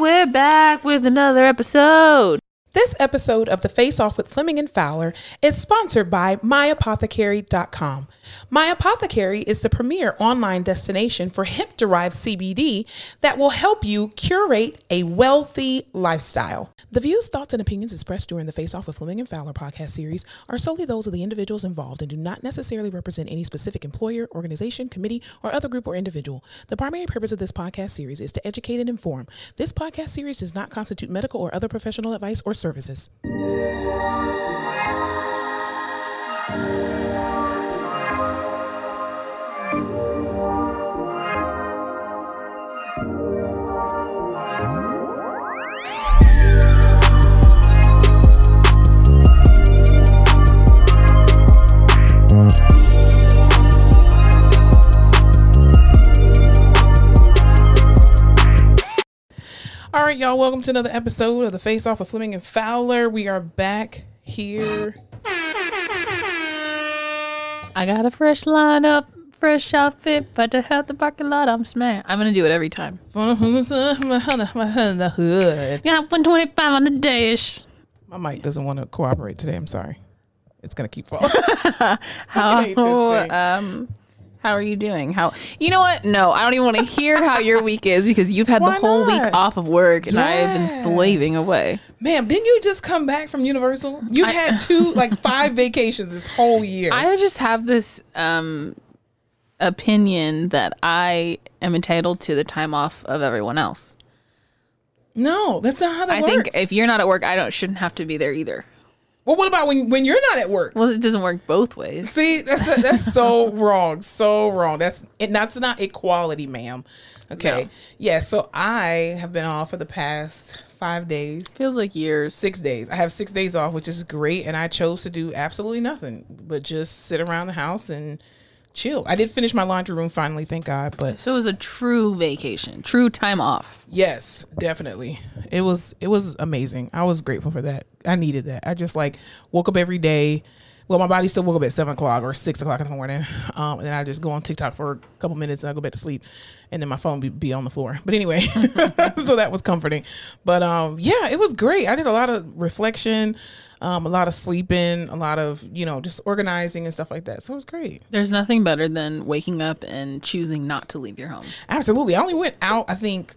And we're back with another episode. This episode of The Face Off with Fleming and Fowler is sponsored by MyApothecary.com. My Apothecary is the premier online destination for hemp-derived CBD that will help you curate a wealthy lifestyle. The views, thoughts, and opinions expressed during the Face Off with Fleming and Fowler podcast series are solely those of the individuals involved and do not necessarily represent any specific employer, organization, committee, or other group or individual. The primary purpose of this podcast series is to educate and inform. This podcast series does not constitute medical or other professional advice or services. All right, y'all, welcome to another episode of The Face Off with Fleming and Fowler. We are back here. I got a fresh lineup, fresh outfit, about to have the parking lot. I'm smashed. I'm going to do it every time. Got 125 on the dash. My mic doesn't want to cooperate today. I'm sorry. It's going to keep falling. How are you doing? You know what? No, I don't even want to hear how your week is because you've had the whole week off of work and I've been slaving away. Ma'am, didn't you just come back from Universal? You've had five vacations this whole year. I just have this opinion that I am entitled to the time off of everyone else. No, that's not how that works. I think if you're not at work, I shouldn't have to be there either. Well, what about when you're not at work? Well, it doesn't work both ways. See, that's so wrong. So wrong. That's not equality, ma'am. Okay. No. Yeah, so I have been off for the past 5 days. Feels like years. 6 days. I have 6 days off, which is great. And I chose to do absolutely nothing but just sit around the house and chill. I did finish my laundry room finally, thank God. But so it was a true vacation, true time off. Yes, definitely. It was amazing. I was grateful for that. I needed that. I just woke up every day. Well, my body still woke up at 7 o'clock or 6 o'clock in the morning. And then I just go on TikTok for a couple minutes and I go back to sleep and then my phone be on the floor. But anyway, so that was comforting. But yeah, it was great. I did a lot of reflection, a lot of sleeping, a lot of, just organizing and stuff like that. So it was great. There's nothing better than waking up and choosing not to leave your home. Absolutely. I only went out, I think,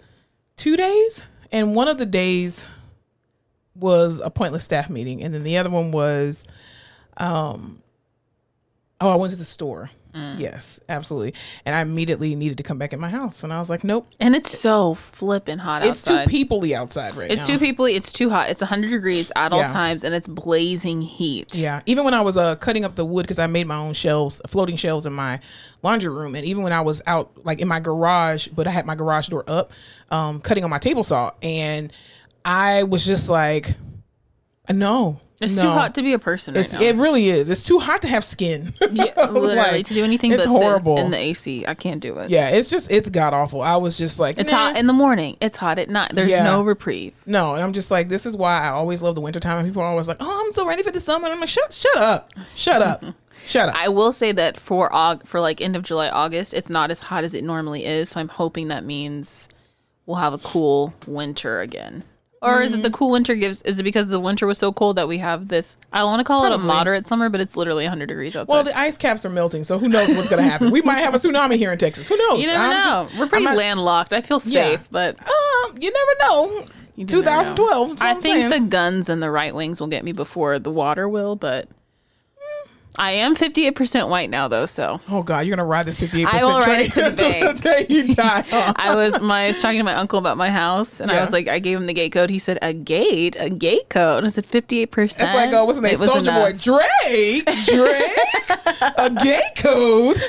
2 days. And one of the days was a pointless staff meeting. And then the other one was... I went to the store. Yes, absolutely. And I immediately needed to come back in my house. And I was like, nope. And it's so flippin' hot outside. It's too peoply outside right now. It's too peoply. It's too hot. It's 100 degrees at all times. And it's blazing heat. Yeah. Even when I was cutting up the wood, because I made my own shelves, floating shelves in my laundry room. And even when I was out, in my garage, but I had my garage door up, cutting on my table saw. And I was just like, no. It's too hot to be a person right now. It really is. It's too hot to have skin. Yeah, literally to do anything. It's horrible in the AC. I can't do it. Yeah, it's god awful. I was just like, it's hot in the morning. It's hot at night. There's no reprieve. No, and I'm just like, this is why I always love the wintertime. And people are always like, oh, I'm so ready for the summer. And I'm like, shut up. Shut up. I will say that for end of July, August, it's not as hot as it normally is. So I'm hoping that means we'll have a cool winter again. Or is it the cool winter is it because the winter was so cold that we have this, I want to call it a moderate summer, but it's literally 100 degrees outside. Well, the ice caps are melting, so who knows what's going to happen. We might have a tsunami here in Texas. Who knows? You never know. We're pretty landlocked. I feel safe, but. You never know. You 2012. Never know. I think the guns and the right wings will get me before the water will, but. I am 58% white now, though, so. Oh, God, you're going to ride this 58% I will ride it to the day you die. I was talking to my uncle about my house, and I was like, I gave him the gate code. He said, a gate code? And I said, 58%. It's like, what's his name? Soulja Boy. Drake? A gate code?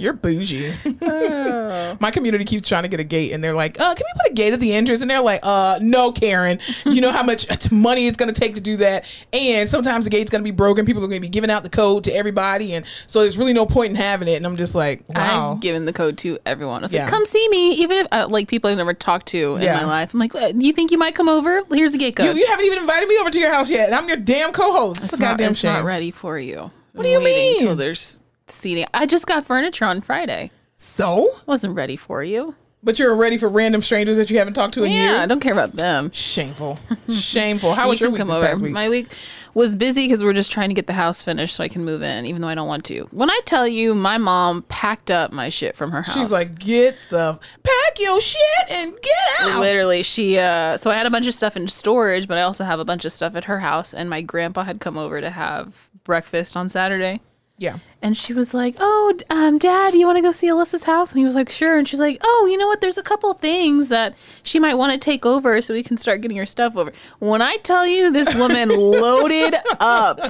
You're bougie. Oh. My community keeps trying to get a gate, and they're like, can we put a gate at the entrance? And they're like, no, Karen. You know how much money it's going to take to do that, and sometimes the gate's going to be broken. People are going to be giving out the code to everybody, and so there's really no point in having it. And I'm just like, wow. I've given the code to everyone. I was like, come see me, even if people I've never talked to in my life. I'm like, you think you might come over? Here's the gate code. You haven't even invited me over to your house yet, and I'm your damn co-host. It's a goddamn shame. Not ready for you. What do you mean? Until there's seating. I just got furniture on Friday, so wasn't ready for you. But you're ready for random strangers that you haven't talked to in years? Yeah, I don't care about them. Shameful. Shameful. How was your week this past week? My week was busy because we're just trying to get the house finished so I can move in, even though I don't want to. When I tell you, my mom packed up my shit from her house. She's like, pack your shit and get out. Literally, she, so I had a bunch of stuff in storage, but I also have a bunch of stuff at her house, and my grandpa had come over to have breakfast on Saturday. Yeah. And she was like, oh, Dad, you want to go see Alyssa's house? And he was like, sure. And she's like, oh, you know what? There's a couple things that she might want to take over so we can start getting her stuff over. When I tell you, this woman loaded up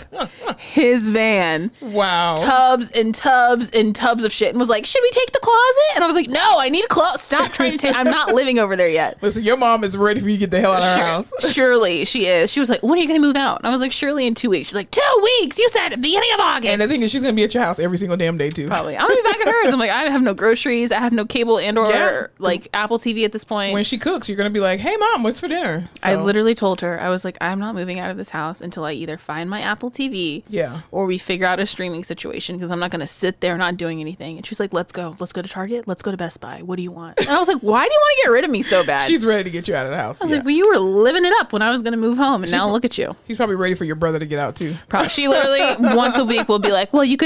his van. Wow. Tubs and tubs and tubs of shit. And was like, should we take the closet? And I was like, no, I need a closet. Stop trying to take. I'm not living over there yet. Listen, your mom is ready for you to get the hell out of her house. Surely she is. She was like, when are you going to move out? And I was like, surely in 2 weeks. She's like, 2 weeks? You said at the beginning of August. And the thing is, she's going to be at your house every single damn day too. Probably. I'll be back at hers. I'm like, I have no groceries. I have no cable and or like Apple TV at this point. When she cooks, you're going to be like, hey mom, what's for dinner? So. I literally told her, I was like, I'm not moving out of this house until I either find my Apple TV or we figure out a streaming situation because I'm not going to sit there not doing anything. And she's like, let's go. Let's go to Target. Let's go to Best Buy. What do you want? And I was like, why do you want to get rid of me so bad? She's ready to get you out of the house. I was like, well, you were living it up when I was going to move home and now look at you. She's probably ready for your brother to get out too. Probably. She literally once a week will be like, well, you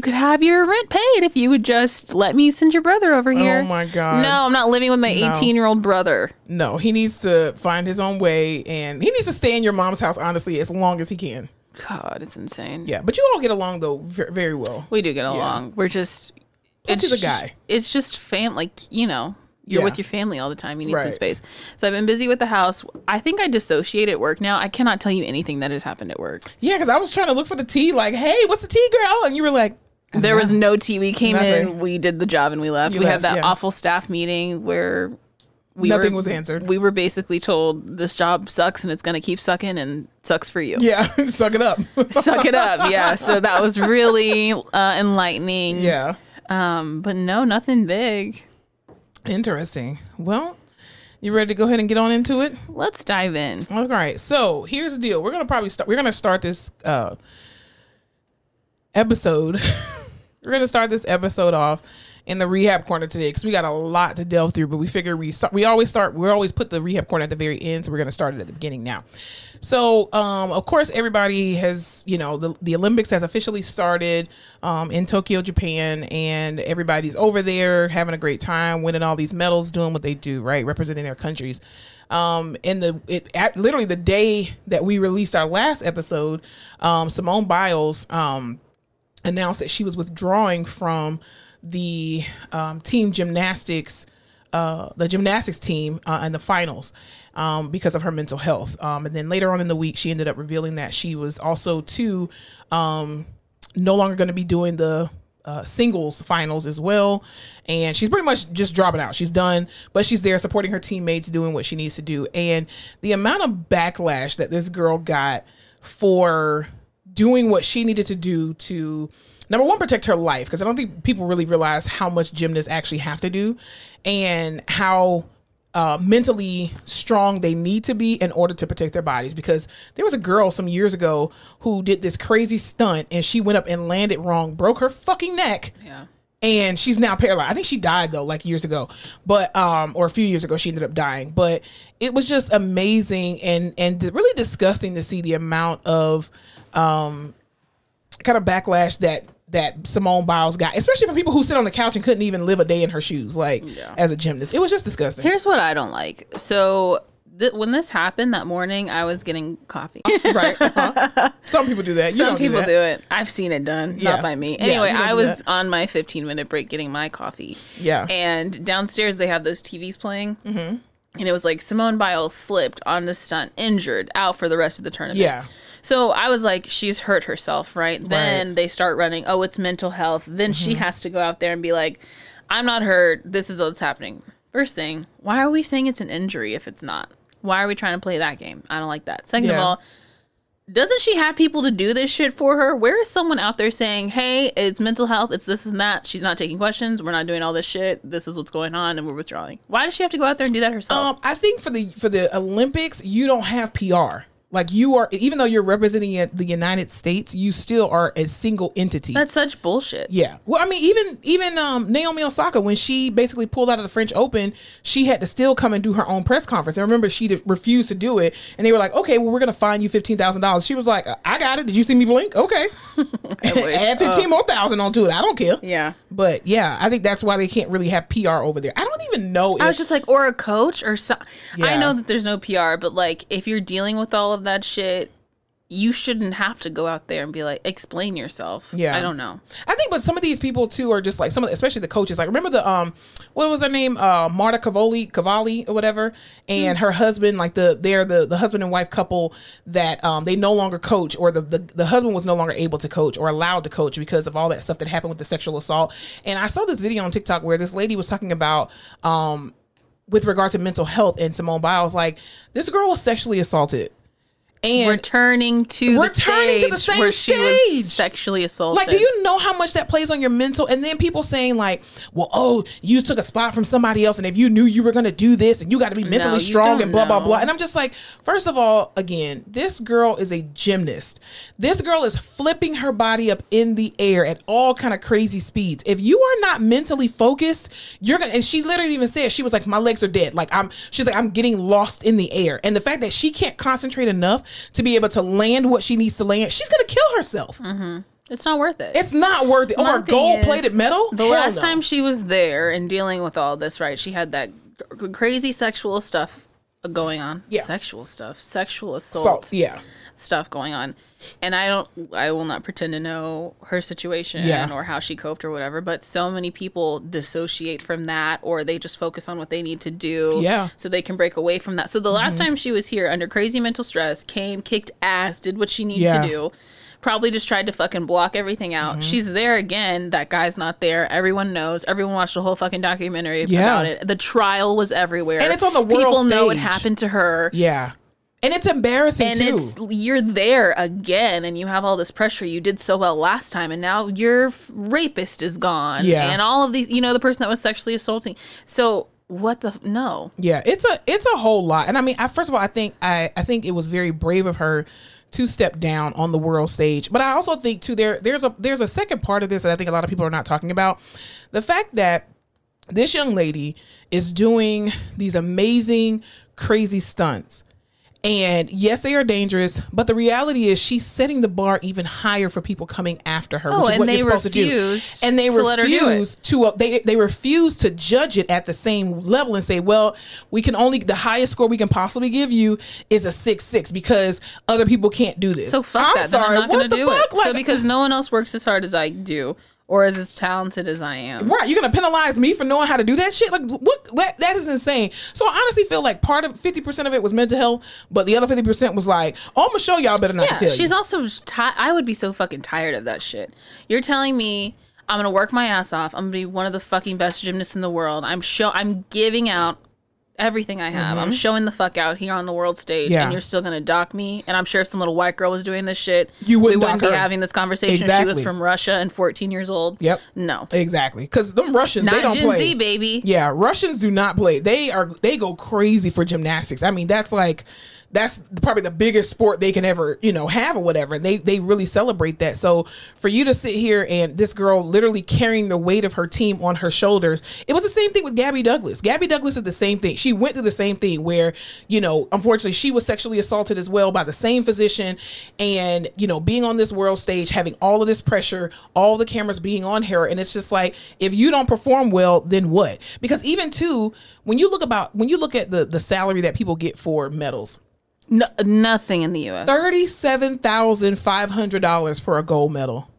could have your rent paid if you would just let me send your brother over here. Oh my god. No, I'm not living with my 18-year-old brother. No, he needs to find his own way and he needs to stay in your mom's house honestly as long as he can. God, it's insane. Yeah, but you all get along though very well. We do get along. We're just he's a guy. It's just family, like, you know, you're with your family all the time. You need some space. So I've been busy with the house. I think I dissociate at work now. I cannot tell you anything that has happened at work. Yeah, because I was trying to look for the tea. Like, hey, what's the tea, girl? And you were like, there was no tea. We came in, we did the job, and we left. We had that awful staff meeting where nothing was answered. We were basically told this job sucks and it's going to keep sucking and sucks for you. Yeah, suck it up. Suck it up, yeah. So that was really enlightening. Yeah. But no, nothing big. Interesting. Well, you ready to go ahead and get on into it? Let's dive in. All right. So here's the deal. We're gonna start this episode. We're gonna start this episode off in the rehab corner today because we got a lot to delve through. But we figure we always put the rehab corner at the very end, so we're gonna start it at the beginning now. So of course everybody has, you know, the Olympics has officially started in Tokyo, Japan, and everybody's over there having a great time, winning all these medals, doing what they do, right, representing their countries. Literally the day that we released our last episode, Simone Biles announced that she was withdrawing from the gymnastics team in the finals because of her mental health. And then later on in the week, she ended up revealing that she was also too no longer going to be doing the singles finals as well, and she's pretty much just dropping out. She's done, but she's there supporting her teammates, doing what she needs to do. And the amount of backlash that this girl got for doing what she needed to do to, number one, protect her life, because I don't think people really realize how much gymnasts actually have to do and how mentally strong they need to be in order to protect their bodies. Because there was a girl some years ago who did this crazy stunt and she went up and landed wrong, broke her fucking neck. Yeah. And she's now paralyzed. I think she died though, like years ago, but or a few years ago she ended up dying. But it was just amazing and really disgusting to see the amount of kind of backlash that Simone Biles got, especially from people who sit on the couch and couldn't even live a day in her shoes, as a gymnast. It was just disgusting. Here's what I don't like. So when this happened that morning, I was getting coffee. Right. Uh-huh. Some people do that. Some people do it. I've seen it done. Yeah. Not by me. Anyway, I was on my 15-minute break getting my coffee. Yeah. And downstairs, they have those TVs playing. Mm-hmm. And it was like, Simone Biles slipped on the stunt, injured, out for the rest of the tournament. Yeah. So I was like, she's hurt herself, right? Then they start running, oh, it's mental health. Then she has to go out there and be like, I'm not hurt. This is what's happening. First thing, why are we saying it's an injury if it's not? Why are we trying to play that game? I don't like that. Second of all, doesn't she have people to do this shit for her? Where is someone out there saying, hey, it's mental health, it's this and that, she's not taking questions, we're not doing all this shit, this is what's going on, and we're withdrawing? Why does she have to go out there and do that herself? I think for the Olympics, you don't have PR. Like, you are, even though you're representing the United States, you still are a single entity. That's such bullshit. Yeah. Well, I mean, even Naomi Osaka, when she basically pulled out of the French Open, she had to still come and do her own press conference. And remember, she refused to do it. And they were like, okay, well, we're going to fine you $15,000. She was like, I got it. Did you see me blink? Okay. Add 15 more thousand onto it. I don't care. Yeah. But yeah, I think that's why they can't really have PR over there. I don't even know. I was just like, or a coach or something. Yeah. I know that there's no PR, but like, if you're dealing with all of that shit, you shouldn't have to go out there and be like, explain yourself. Yeah, I don't know. I think, but some of these people too are just like some of the, especially the coaches. Like, remember the what was her name, Marta Cavalli or whatever, and her husband. Like they're the husband and wife couple that they no longer coach, or the husband was no longer able to coach or allowed to coach because of all that stuff that happened with the sexual assault. And I saw this video on TikTok where this lady was talking about with regard to mental health, and Simone Biles, like, this girl was sexually assaulted. And returning to the same stage where she was sexually assaulted. Like, do you know how much that plays on your mental? And then people saying like, well, oh, you took a spot from somebody else, and if you knew you were going to do this, and you got to be mentally strong and blah, blah, blah. And I'm just like, first of all, again, this girl is a gymnast. This girl is flipping her body up in the air at all kind of crazy speeds. If you are not mentally focused, you're going to, and she literally even said, she was like, my legs are dead. Like, she's like, I'm getting lost in the air. And the fact that she can't concentrate enough to be able to land what she needs to land, she's gonna kill herself. Mm-hmm. It's not worth it. It's not worth it. Or a gold-plated medal. The last time she was there and dealing with all this, right? She had that crazy sexual stuff going on. Yeah, sexual stuff, sexual assault. Yeah, stuff going on. And I will not pretend to know her situation or how she coped or whatever. But so many people dissociate from that, or they just focus on what they need to do, so they can break away from that. So the last time she was here, under crazy mental stress, came, kicked ass, did what she needed to do. Probably just tried to fucking block everything out. She's there again. That guy's not there. Everyone knows. Everyone watched a whole fucking documentary about it. The trial was everywhere, and it's on the world stage. People know it happened to her. Yeah. And it's embarrassing, and too. You're there again, and you have all this pressure. You did so well last time, and now your rapist is gone. Yeah. And all of these, you know, the person that was sexually assaulting. So what the, no. Yeah, it's a whole lot. And I mean, first of all, I think it was very brave of her to step down on the world stage. But I also think, too, there's a second part of this that I think a lot of people are not talking about. The fact that this young lady is doing these amazing, crazy stunts. And yes, they are dangerous, but the reality is she's setting the bar even higher for people coming after her, which is what you're supposed to do. And they refuse to they refuse to judge it at the same level and say, well, we can only, the highest score we can possibly give you is a 6.6 because other people can't do this. So fuck that. I'm sorry, what the fuck? So because no one else works as hard as I do, or as talented as I am. Right. You're going to penalize me for knowing how to do that shit? Like, what? That is insane. So I honestly feel like 50% of it was mental health, but the other 50% was like, oh, I'm going to show y'all better not to tell you. She's also, I would be so fucking tired of that shit. You're telling me I'm going to work my ass off. I'm going to be one of the fucking best gymnasts in the world. I'm giving out everything I have. I'm showing the fuck out here on the world stage, and you're still gonna dock me. And I'm sure if some little white girl was doing this shit, we wouldn't be having this conversation. Exactly. She was from Russia and 14 years old. Yep. No. Exactly. Because them Russians, they don't play. Gen Z, baby. Yeah, Russians do not play. They go crazy for gymnastics. I mean, that's probably the biggest sport they can ever, you know, have or whatever. And they really celebrate that. So for you to sit here and this girl literally carrying the weight of her team on her shoulders, it was the same thing with Gabby Douglas. Gabby Douglas is the same thing. She went through the same thing where, you know, unfortunately she was sexually assaulted as well by the same physician, and, you know, being on this world stage, having all of this pressure, all the cameras being on her. And it's just like, if you don't perform well, then what? Because even too, when you look at the salary that people get for medals, no, nothing in the U.S. $37,500 for a gold medal.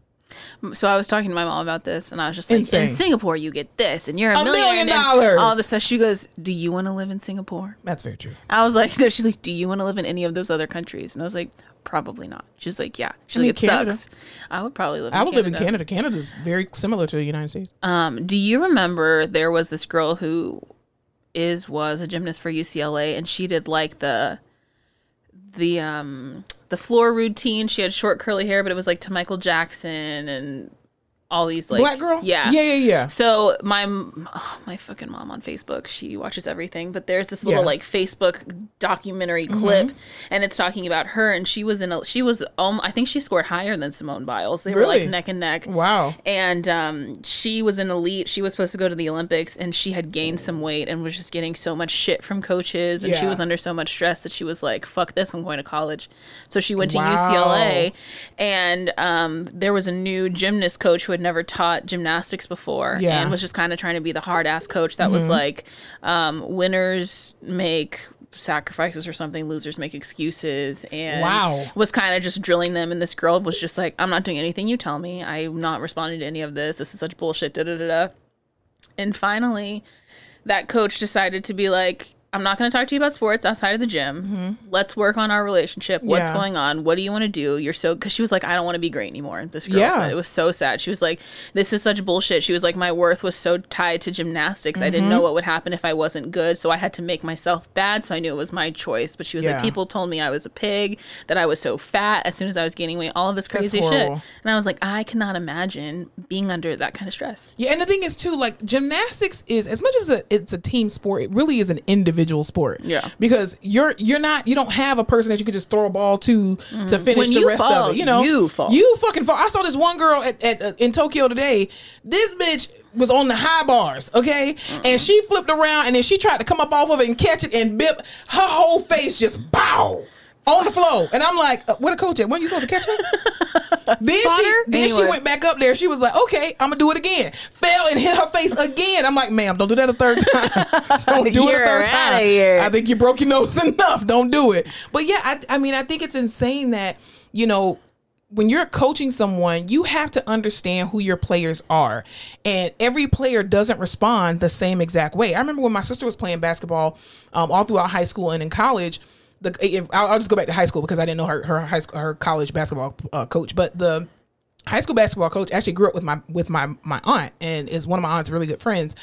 So I was talking to my mom about this, and I was just like, insane. In Singapore, you get this, and you're $1 million. All this stuff. She goes, "Do you want to live in Singapore?" That's very true. I was like, "No." She's like, "Do you want to live in any of those other countries?" And I was like, "Probably not." She's like, "Yeah." She's like, "It sucks." I would probably live. I would live in Canada. Canada's very similar to the United States. Do you remember there was this girl who was a gymnast for UCLA, and she did like the floor routine. She had short curly hair, but it was like to Michael Jackson and all these like black girl. Yeah. So my fucking mom on Facebook, she watches everything. But there's this little like Facebook documentary clip, and it's talking about her, and she was in a, I think she scored higher than Simone Biles. They were like neck and neck. Wow. And she was an elite. She was supposed to go to the Olympics, and she had gained some weight and was just getting so much shit from coaches, and she was under so much stress that she was like, fuck this, I'm going to college. So she went to UCLA, and there was a new gymnast coach who had never taught gymnastics before, and was just kind of trying to be the hard ass coach that was like, winners make sacrifices or something, losers make excuses, and was kind of just drilling them, and this girl was just like, I'm not doing anything you tell me, I'm not responding to any of this, this is such bullshit, da da da da. And finally that coach decided to be like, I'm not going to talk to you about sports outside of the gym. Let's work on our relationship. What's going on? What do you want to do? You're so, because she was like, I don't want to be great anymore. This girl said, it was so sad. She was like, this is such bullshit. She was like, my worth was so tied to gymnastics. I didn't know what would happen if I wasn't good. So I had to make myself bad. So I knew it was my choice. But she was like, people told me I was a pig, that I was so fat as soon as I was gaining weight, all of this crazy shit. And I was like, I cannot imagine being under that kind of stress. Yeah. And the thing is too, like, gymnastics is, as much as it's a team sport, it really is an individual sport, because you're not, you don't have a person that you could just throw a ball to finish the rest of it. You know, you fucking fall. I saw this one girl at in Tokyo today. This bitch was on the high bars, and she flipped around, and then she tried to come up off of it and catch it, and bip, her whole face just bow on the floor. And I'm like, where the coach at? When you supposed to catch her? Then she went back up there. She was like, okay, I'm gonna do it again. Fell and hit her face again. I'm like, ma'am, don't do that a third time. Don't do it a third time. I think you broke your nose enough. Don't do it. But yeah, I mean, I think it's insane that, you know, when you're coaching someone, you have to understand who your players are, and every player doesn't respond the same exact way. I remember when my sister was playing basketball all throughout high school and in college. I'll just go back to high school because I didn't know her college basketball coach, but the high school basketball coach actually grew up with my aunt, and is one of my aunt's really good friends.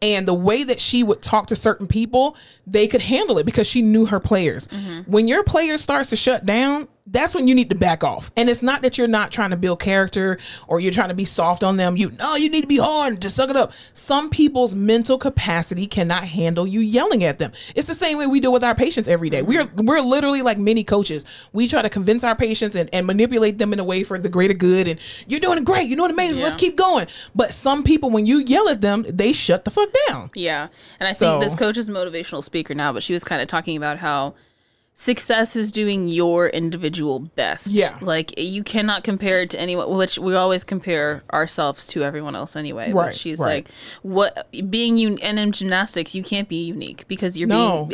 And the way that she would talk to certain people, they could handle it because she knew her players. When your player starts to shut down, that's when you need to back off. And it's not that you're not trying to build character or you're trying to be soft on them. You need to be hard and just suck it up. Some people's mental capacity cannot handle you yelling at them. It's the same way we deal with our patients every day. We're literally like mini coaches. We try to convince our patients and manipulate them in a way for the greater good. And you're doing great. You're doing amazing. Yeah. Let's keep going. But some people, when you yell at them, they shut the fuck down. Yeah. And I think this coach is a motivational speaker now, but she was kind of talking about how success is doing your individual best. Yeah. Like, you cannot compare it to anyone, which we always compare ourselves to everyone else anyway. Right. But she's like, what being you, and in gymnastics, you can't be unique because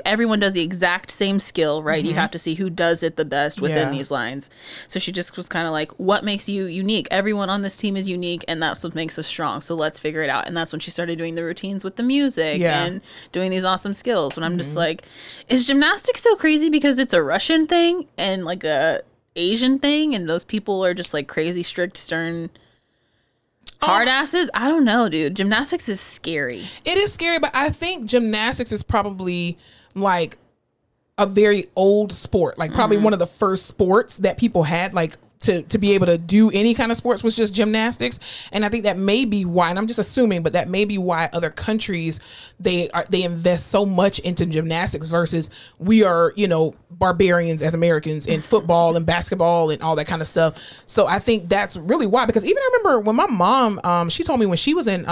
everyone does the exact same skill, right? You have to see who does it the best within these lines. So she just was kind of like, what makes you unique? Everyone on this team is unique, and that's what makes us strong. So let's figure it out. And that's when she started doing the routines with the music and doing these awesome skills. When I'm just like, is gymnastics so crazy because it's a Russian thing and like a Asian thing, and those people are just like crazy, strict, stern, hard asses? I don't know, dude. Gymnastics is scary. It is scary, but I think gymnastics is probably like a very old sport, like probably one of the first sports that people had, like to be able to do any kind of sports was just gymnastics. And I think that may be why, and I'm just assuming, but that may be why other countries, they invest so much into gymnastics versus we are, you know, barbarians as Americans in football and basketball and all that kind of stuff. So I think that's really why, because even I remember when my mom, she told me when she was in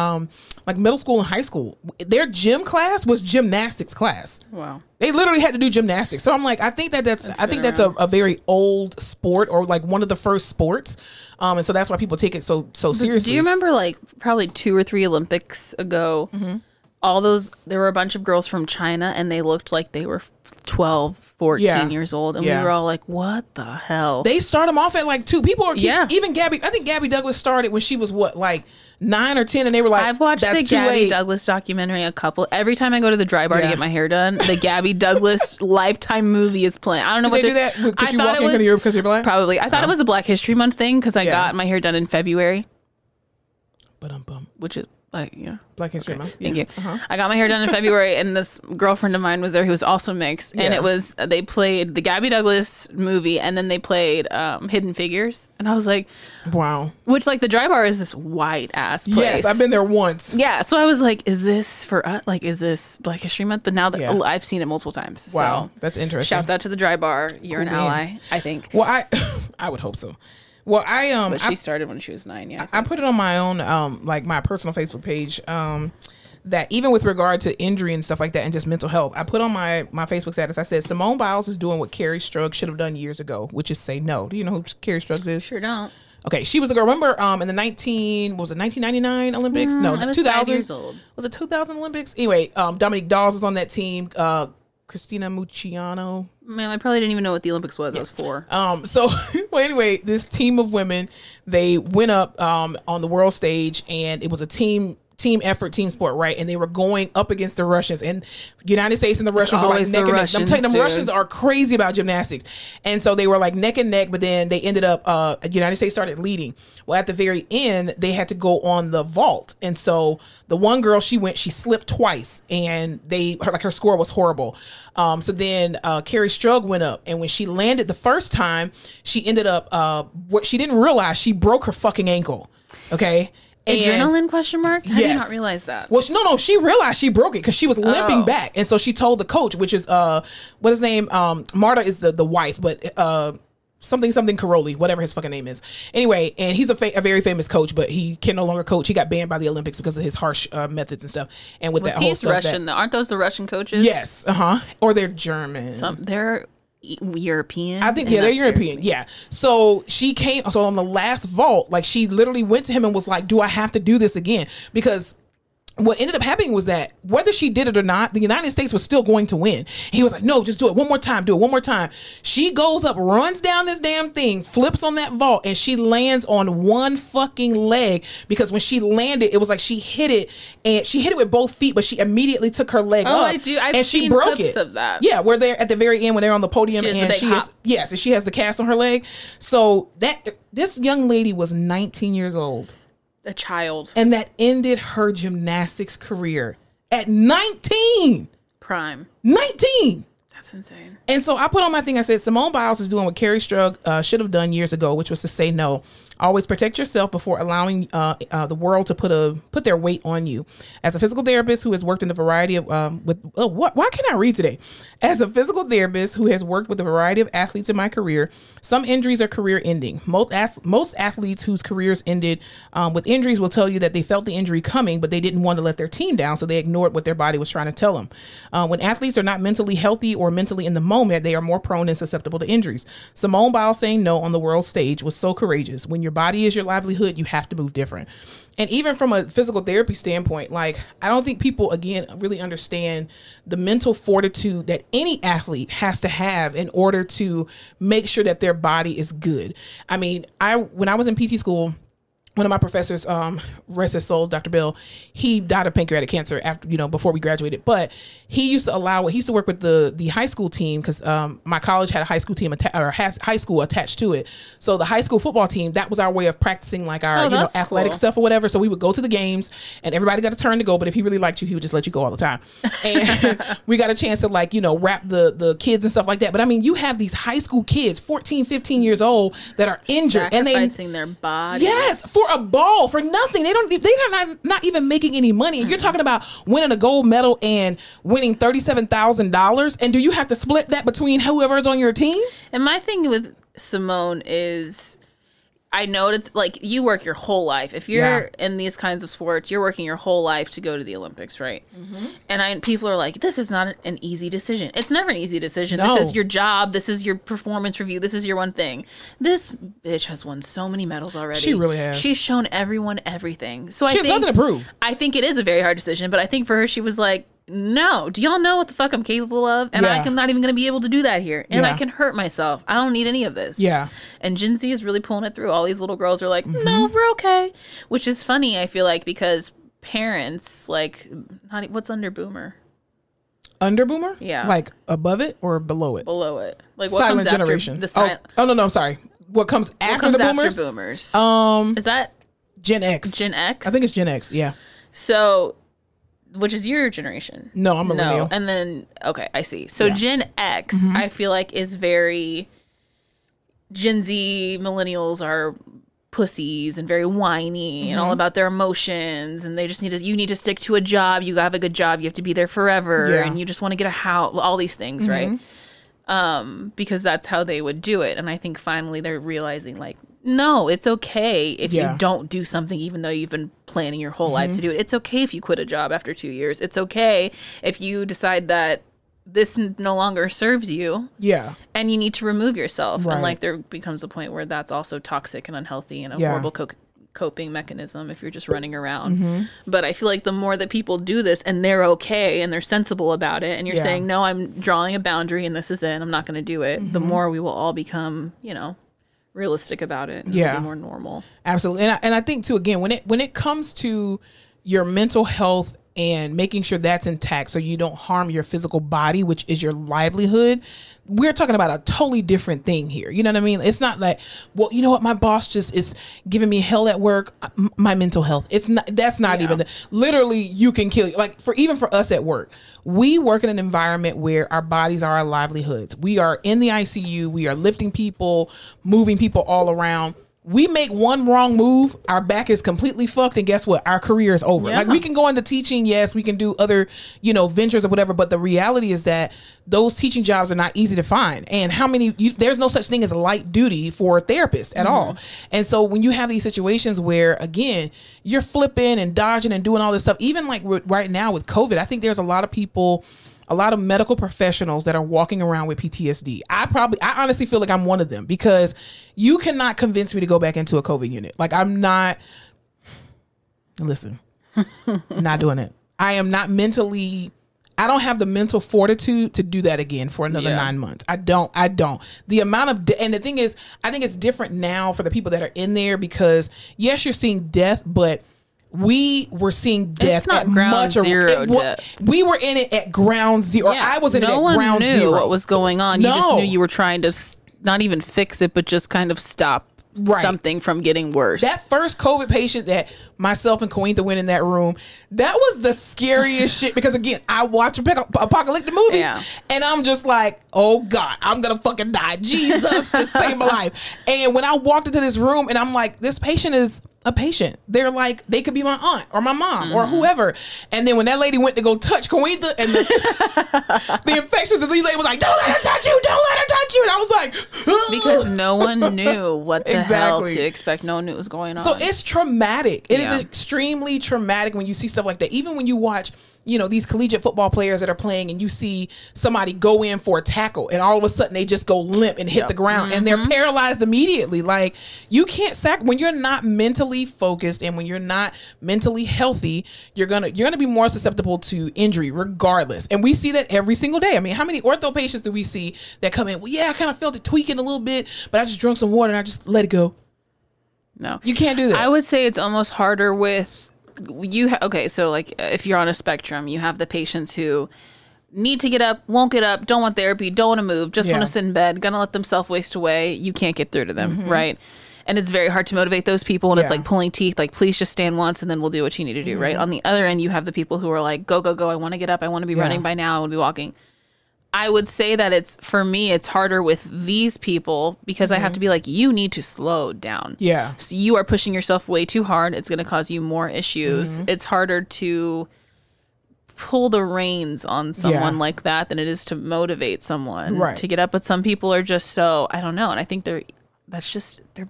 like middle school and high school, their gym class was gymnastics class. Wow. They literally had to do gymnastics. So I'm like, I think that's a very old sport, or like one of the first sports. And so that's why people take it so seriously. Do you remember like probably 2 or 3 Olympics ago, there were a bunch of girls from China, and they looked like they were 12, 14 years old, and we were all like, what the hell? They start them off at like 2. People are even Gabby. I think Gabby Douglas started when she was what, like 9 or 10, and they were like, I've watched the Gabby Douglas documentary every time I go to the dry bar to get my hair done. The Gabby Douglas Lifetime movie is playing. I don't know what they do that because you walk into Europe because you're black. Probably. I thought it was a Black History Month thing because I got my hair done in February, which is Black History Month. Thank you. I got my hair done in February, and this girlfriend of mine was there who was also mixed, and it was, they played the Gabby Douglas movie, and then they played Hidden Figures, and I was like, wow. Which, like, the Dry Bar is this white ass place. Yes, I've been there once. Yeah, so I was like, is this for us? Like, is this Black History Month? But now that I've seen it multiple times. Wow, so that's interesting. Shouts out to the Dry Bar. You're an ally, I think. Well, I would hope so. Well, but she started when she was 9. Yeah, I put it on my own, like my personal Facebook page, that even with regard to injury and stuff like that, and just mental health, I put on my Facebook status. I said Simone Biles is doing what Kerri Strug should have done years ago, which is say no. Do you know who Kerri Strug is? Sure don't. Okay, she was a girl. Remember, in the 1999 Olympics? No, 2000. 5 years old. Was it 2000 Olympics? Anyway, Dominique Dawes was on that team. Christina Mucciano. Man, I probably didn't even know what the Olympics was. Yeah. I was 4. So, well, anyway, this team of women, they went up on the world stage, and it was a team effort, team sport, right? And they were going up against the Russians, and United States and the Russians were like neck and neck. I'm telling you, the Russians are crazy about gymnastics, and so they were like neck and neck. But then they ended up, United States started leading. Well, at the very end, they had to go on the vault, and so the one girl, she slipped twice, and her score was horrible. So then Kerri Strug went up, and when she landed the first time, she ended up what she didn't realize, she broke her fucking ankle. Okay. Adrenaline ? How do you not realize that? Well, she realized she broke it because she was limping back, and so she told the coach, which is what's his name? Marta is the wife, but something Caroli, whatever his fucking name is. Anyway, and he's a very famous coach, but he can no longer coach. He got banned by the Olympics because of his harsh methods and stuff. And with that whole stuff, Russian. Aren't those the Russian coaches? Yes, or they're German. They're European, I think. Yeah, they're European. Yeah. So she came. So on the last vault, like, she literally went to him and was like, "Do I have to do this again?" Because what ended up happening was that whether she did it or not, the United States was still going to win. He was like, "No, just do it one more time. Do it one more time." She goes up, runs down this damn thing, flips on that vault, and she lands on one fucking leg, because when she landed, it was like she hit it, and she hit it with both feet, but she immediately took her leg up. I do. I've seen clips of that. Yeah, where they're at the very end when they're on the podium, and she has the cast on her leg. So that this young lady was 19 years old. A child. And that ended her gymnastics career at 19. Prime. 19. That's insane. And so I put on my thing. I said, Simone Biles is doing what Kerri Strug should have done years ago, which was to say no. Always protect yourself before allowing the world to put their weight on you. As a physical therapist who has worked in a variety of As a physical therapist who has worked with a variety of athletes in my career, some injuries are career ending. Most athletes whose careers ended with injuries will tell you that they felt the injury coming, but they didn't want to let their team down, so they ignored what their body was trying to tell them. When athletes are not mentally healthy or mentally in the moment, they are more prone and susceptible to injuries. Simone Biles saying no on the world stage was so courageous. When your body is your livelihood, you have to move different. And even from a physical therapy standpoint, like, I don't think people, again, really understand the mental fortitude that any athlete has to have in order to make sure that their body is good. I mean, when I was in PT school, one of my professors, rest his soul, Dr. Bill, he died of pancreatic cancer after, before we graduated. But he used to work with the high school team, because my college had a high school team high school attached to it. So the high school football team, that was our way of practicing, like, our athletic stuff or whatever. So we would go to the games, and everybody got a turn to go. But if he really liked you, he would just let you go all the time. And we got a chance to, like, wrap the kids and stuff like that. But I mean, you have these high school kids, 14, 15 years old, that are injured, sacrificing their bodies. Yes. For a ball, for nothing. They're not even making any money. You're talking about winning a gold medal and winning $37,000, and do you have to split that between whoever's on your team? And my thing with Simone is, I know it's like, you work your whole life. If you're in these kinds of sports, you're working your whole life to go to the Olympics, right? Mm-hmm. And people are like, this is not an easy decision. It's never an easy decision. No. This is your job. This is your performance review. This is your one thing. This bitch has won so many medals already. She really has. She's shown everyone everything. So she has nothing to prove. I think it is a very hard decision, but I think for her, she was like, no, do y'all know what the fuck I'm capable of? And I'm not even going to be able to do that here. And I can hurt myself. I don't need any of this. Yeah. And Gen Z is really pulling it through. All these little girls are like, no, we're okay. Which is funny, I feel like, because parents, like, what's under boomer? Under boomer? Yeah. Like, above it or below it? Below it. Like, what Silent comes generation. After I'm sorry. What comes after the boomers? Is that? Gen X. I think it's Gen X, yeah. So, which is your generation? No, I'm a millennial. And then, okay, I see. So yeah. Gen X, mm-hmm. I feel like is very Gen Z. Millennials are pussies and very whiny mm-hmm. and all about their emotions, and they just need to, you need to stick to a job, you have a good job, you have to be there forever, yeah. and you just want to get a house, all these things, mm-hmm. right? Because that's how they would do it. And I think finally they're realizing, like, no, it's okay if yeah. you don't do something, even though you've been planning your whole mm-hmm. life to do it. It's okay if you quit a job after 2 years. It's okay if you decide that this no longer serves you. Yeah. And you need to remove yourself. Right. And, like, there becomes a point where that's also toxic and unhealthy and a yeah. horrible coping mechanism if you're just running around. Mm-hmm. But I feel like the more that people do this and they're okay and they're sensible about it, and you're yeah. saying, no, I'm drawing a boundary and this is it, and I'm not going to do it, mm-hmm. the more we will all become, you know, realistic about it and yeah. more normal. Absolutely. And I think too, again, when it comes to your mental health and making sure that's intact so you don't harm your physical body, which is your livelihood, we're talking about a totally different thing here. You know what I mean? It's not like, well, you know what, my boss just is giving me hell at work, my mental health. It's not, that's not yeah. even literally you can kill you. Like, for even for us at work, we work in an environment where our bodies are our livelihoods. We are in the ICU. We are lifting people, moving people all around. We make one wrong move, our back is completely fucked, and guess what? Our career is over. Yeah. Like, we can go into teaching, yes, we can do other, you know, ventures or whatever, but the reality is that those teaching jobs are not easy to find. And how many, there's no such thing as light duty for a therapist at mm-hmm. all. And so when you have these situations where, again, you're flipping and dodging and doing all this stuff, even like right now with COVID, I think there's a lot of people, a lot of medical professionals that are walking around with PTSD. I honestly feel like I'm one of them, because you cannot convince me to go back into a COVID unit. Like, I'm not, listen, not doing it. I am not mentally, I don't have the mental fortitude to do that again for another yeah. 9 months. I don't. The amount of, and the thing is, I think it's different now for the people that are in there, because yes, you're seeing death, but we were seeing death at much zero. We were in it at ground zero. Yeah, I was in it at ground zero. No one knew what was going on. No. You just knew you were trying to not even fix it, but just kind of stop right. something from getting worse. That first COVID patient that myself and Quintha went in that room, that was the scariest shit, because again, I watch apocalyptic movies yeah. and I'm just like, oh God, I'm gonna fucking die. Jesus, just save my life. And when I walked into this room and I'm like, this patient is a patient. They're like, they could be my aunt or my mom mm-hmm. or whoever. And then when that lady went to go touch Quintha and the infections of these lady was like, don't let her touch you, don't let her touch you. And I was like, ugh. Because no one knew what the exactly. hell to expect. No one knew what was going on. So it's traumatic. It yeah. is extremely traumatic when you see stuff like that. Even when you watch, you know, these collegiate football players that are playing and you see somebody go in for a tackle and all of a sudden they just go limp and hit yep. the ground mm-hmm. and they're paralyzed immediately. Like, you can't when you're not mentally focused and when you're not mentally healthy, you're gonna be more susceptible to injury regardless. And we see that every single day. I mean, how many ortho patients do we see that come in? Well, yeah, I kind of felt it tweaking a little bit, but I just drank some water and I just let it go. No, you can't do that. I would say it's almost harder with okay, so like if you're on a spectrum, you have the patients who need to get up, won't get up, don't want therapy, don't want to move, just yeah. want to sit in bed, gonna let themselves waste away. You can't get through to them, mm-hmm. right? And it's very hard to motivate those people. And yeah. it's like pulling teeth, like, please just stand once and then we'll do what you need to do, mm-hmm. right? On the other end, you have the people who are like, go, go, go. I want to get up. I want to be yeah. running by now. I want to be walking. I would say that for me, it's harder with these people because mm-hmm. I have to be like, you need to slow down. Yeah. So you are pushing yourself way too hard. It's going to cause you more issues. Mm-hmm. It's harder to pull the reins on someone yeah. like that than it is to motivate someone right. to get up. But some people are just so, I don't know. And I think they're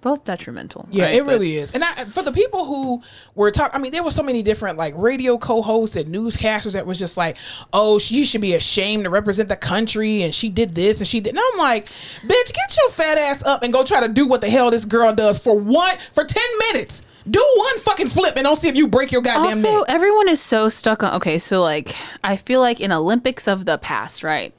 both detrimental. Yeah, right? It really is. And for the people who were talking, I mean, there were so many different like radio co-hosts and newscasters that was just like, oh, she should be ashamed to represent the country. And she did this and she did. And I'm like, bitch, get your fat ass up and go try to do what the hell this girl does for 10 minutes. Do one fucking flip and don't see if you break your goddamn neck. Also, everyone is so stuck on. Okay, so like, I feel like in Olympics of the past, right?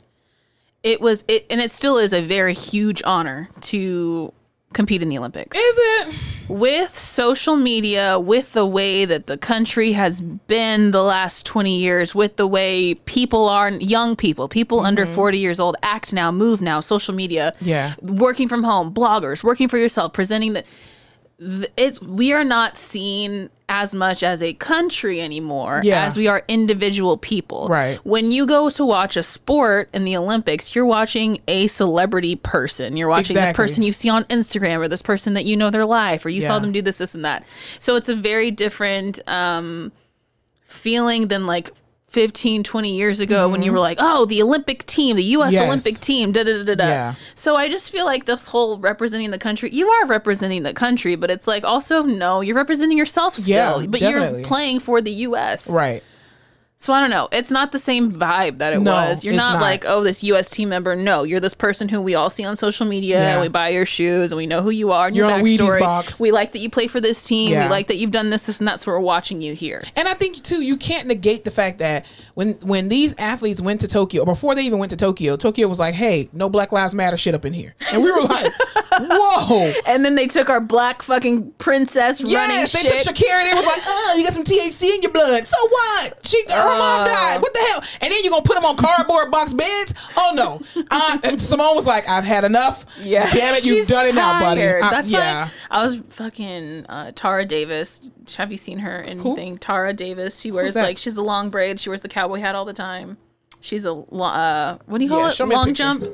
It was, and it still is a very huge honor to compete in the Olympics. Is it? With social media, with the way that the country has been the last 20 years, with the way people are, young people mm-hmm. under 40 years old, act now, move now, social media, yeah. working from home, bloggers, working for yourself, presenting we are not seen as much as a country anymore as we are individual people. Right. When you go to watch a sport in the Olympics, you're watching a celebrity person. You're watching this person you see on Instagram, or this person that you know their life, or you saw them do this, this, and that. So it's a very different feeling than like 15, 20 years ago when you were like, oh, the Olympic team, the U.S. Olympic team, So I just feel like this whole representing the country, you are representing the country, but it's like also, no, you're representing yourself still, but definitely. You're playing for the U.S. Right. So I don't know. It's not the same vibe that it was. You're not like, oh, this U.S. team member. No, you're this person who we all see on social media and we buy your shoes and we know who you are and your backstory. Box. We like that you play for this team. Yeah. We like that you've done this, this, and that, so we're watching you here. And I think, too, you can't negate the fact that when these athletes went to Tokyo, before they even went to Tokyo, Tokyo was like, hey, no Black Lives Matter shit up in here. And we were like, whoa. And then they took our black fucking princess running shit. Yes, they took Shakira and they was like, you got some THC in your blood. So what? Her mom died. What the hell? And then you're going to put them on cardboard box beds? Oh, no. Simone was like, I've had enough. Yeah. Damn it, you've done it now, buddy. That's why I was fucking Tara Davis. Have you seen her? Anything? Who? Tara Davis. She wears like, she's a long braid. She wears the cowboy hat all the time. She's a, what do you call it? Long jump.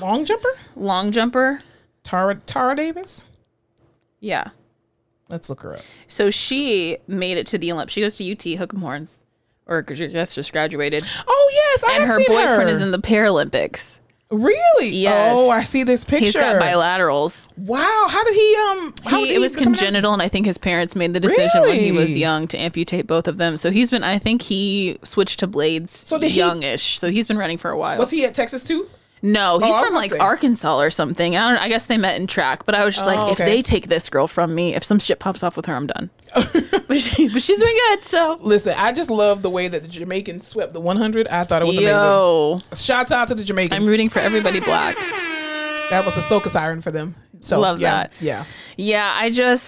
Long jumper? Long jumper. Tara Davis? Yeah. Let's look her up. So she made it to the Olympics. She goes to UT Hook'em Horns. Or that's just graduated. Oh, yes. I have seen her. And her boyfriend is in the Paralympics. Really? Yes. Oh, I see this picture. He's got bilaterals. Wow. How did he, it was congenital, and I think his parents made the decision when he was young to amputate both of them. So he's been, I think he switched to blades youngish. So he's been running for a while. Was he at Texas too? No, he's from like Arkansas or something. I don't know. I guess they met in track, but I was just like, if they take this girl from me, if some shit pops off with her, I'm done. But she's doing good. So listen, I just love the way that the Jamaicans swept the 100. I thought it was amazing. Shout out to the Jamaicans. I'm rooting for everybody black. That was a soca siren for them. So love that. Yeah. Yeah.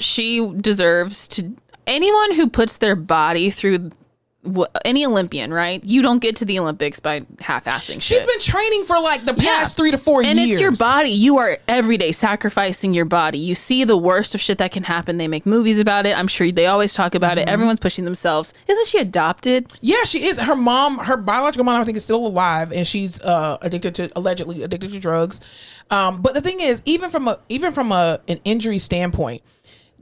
She deserves to, anyone who puts their body through any Olympian, right? You don't get to the Olympics by half-assing shit. She's been training for like the past 3 to 4 years. And it's your body. You are every day sacrificing your body. You see the worst of shit that can happen. They make movies about it. I'm sure they always talk about it. Everyone's pushing themselves. Isn't she adopted? Yeah, she is. Her mom, her biological mom, I think is still alive, and she's allegedly addicted to drugs. But the thing is, even from an injury standpoint,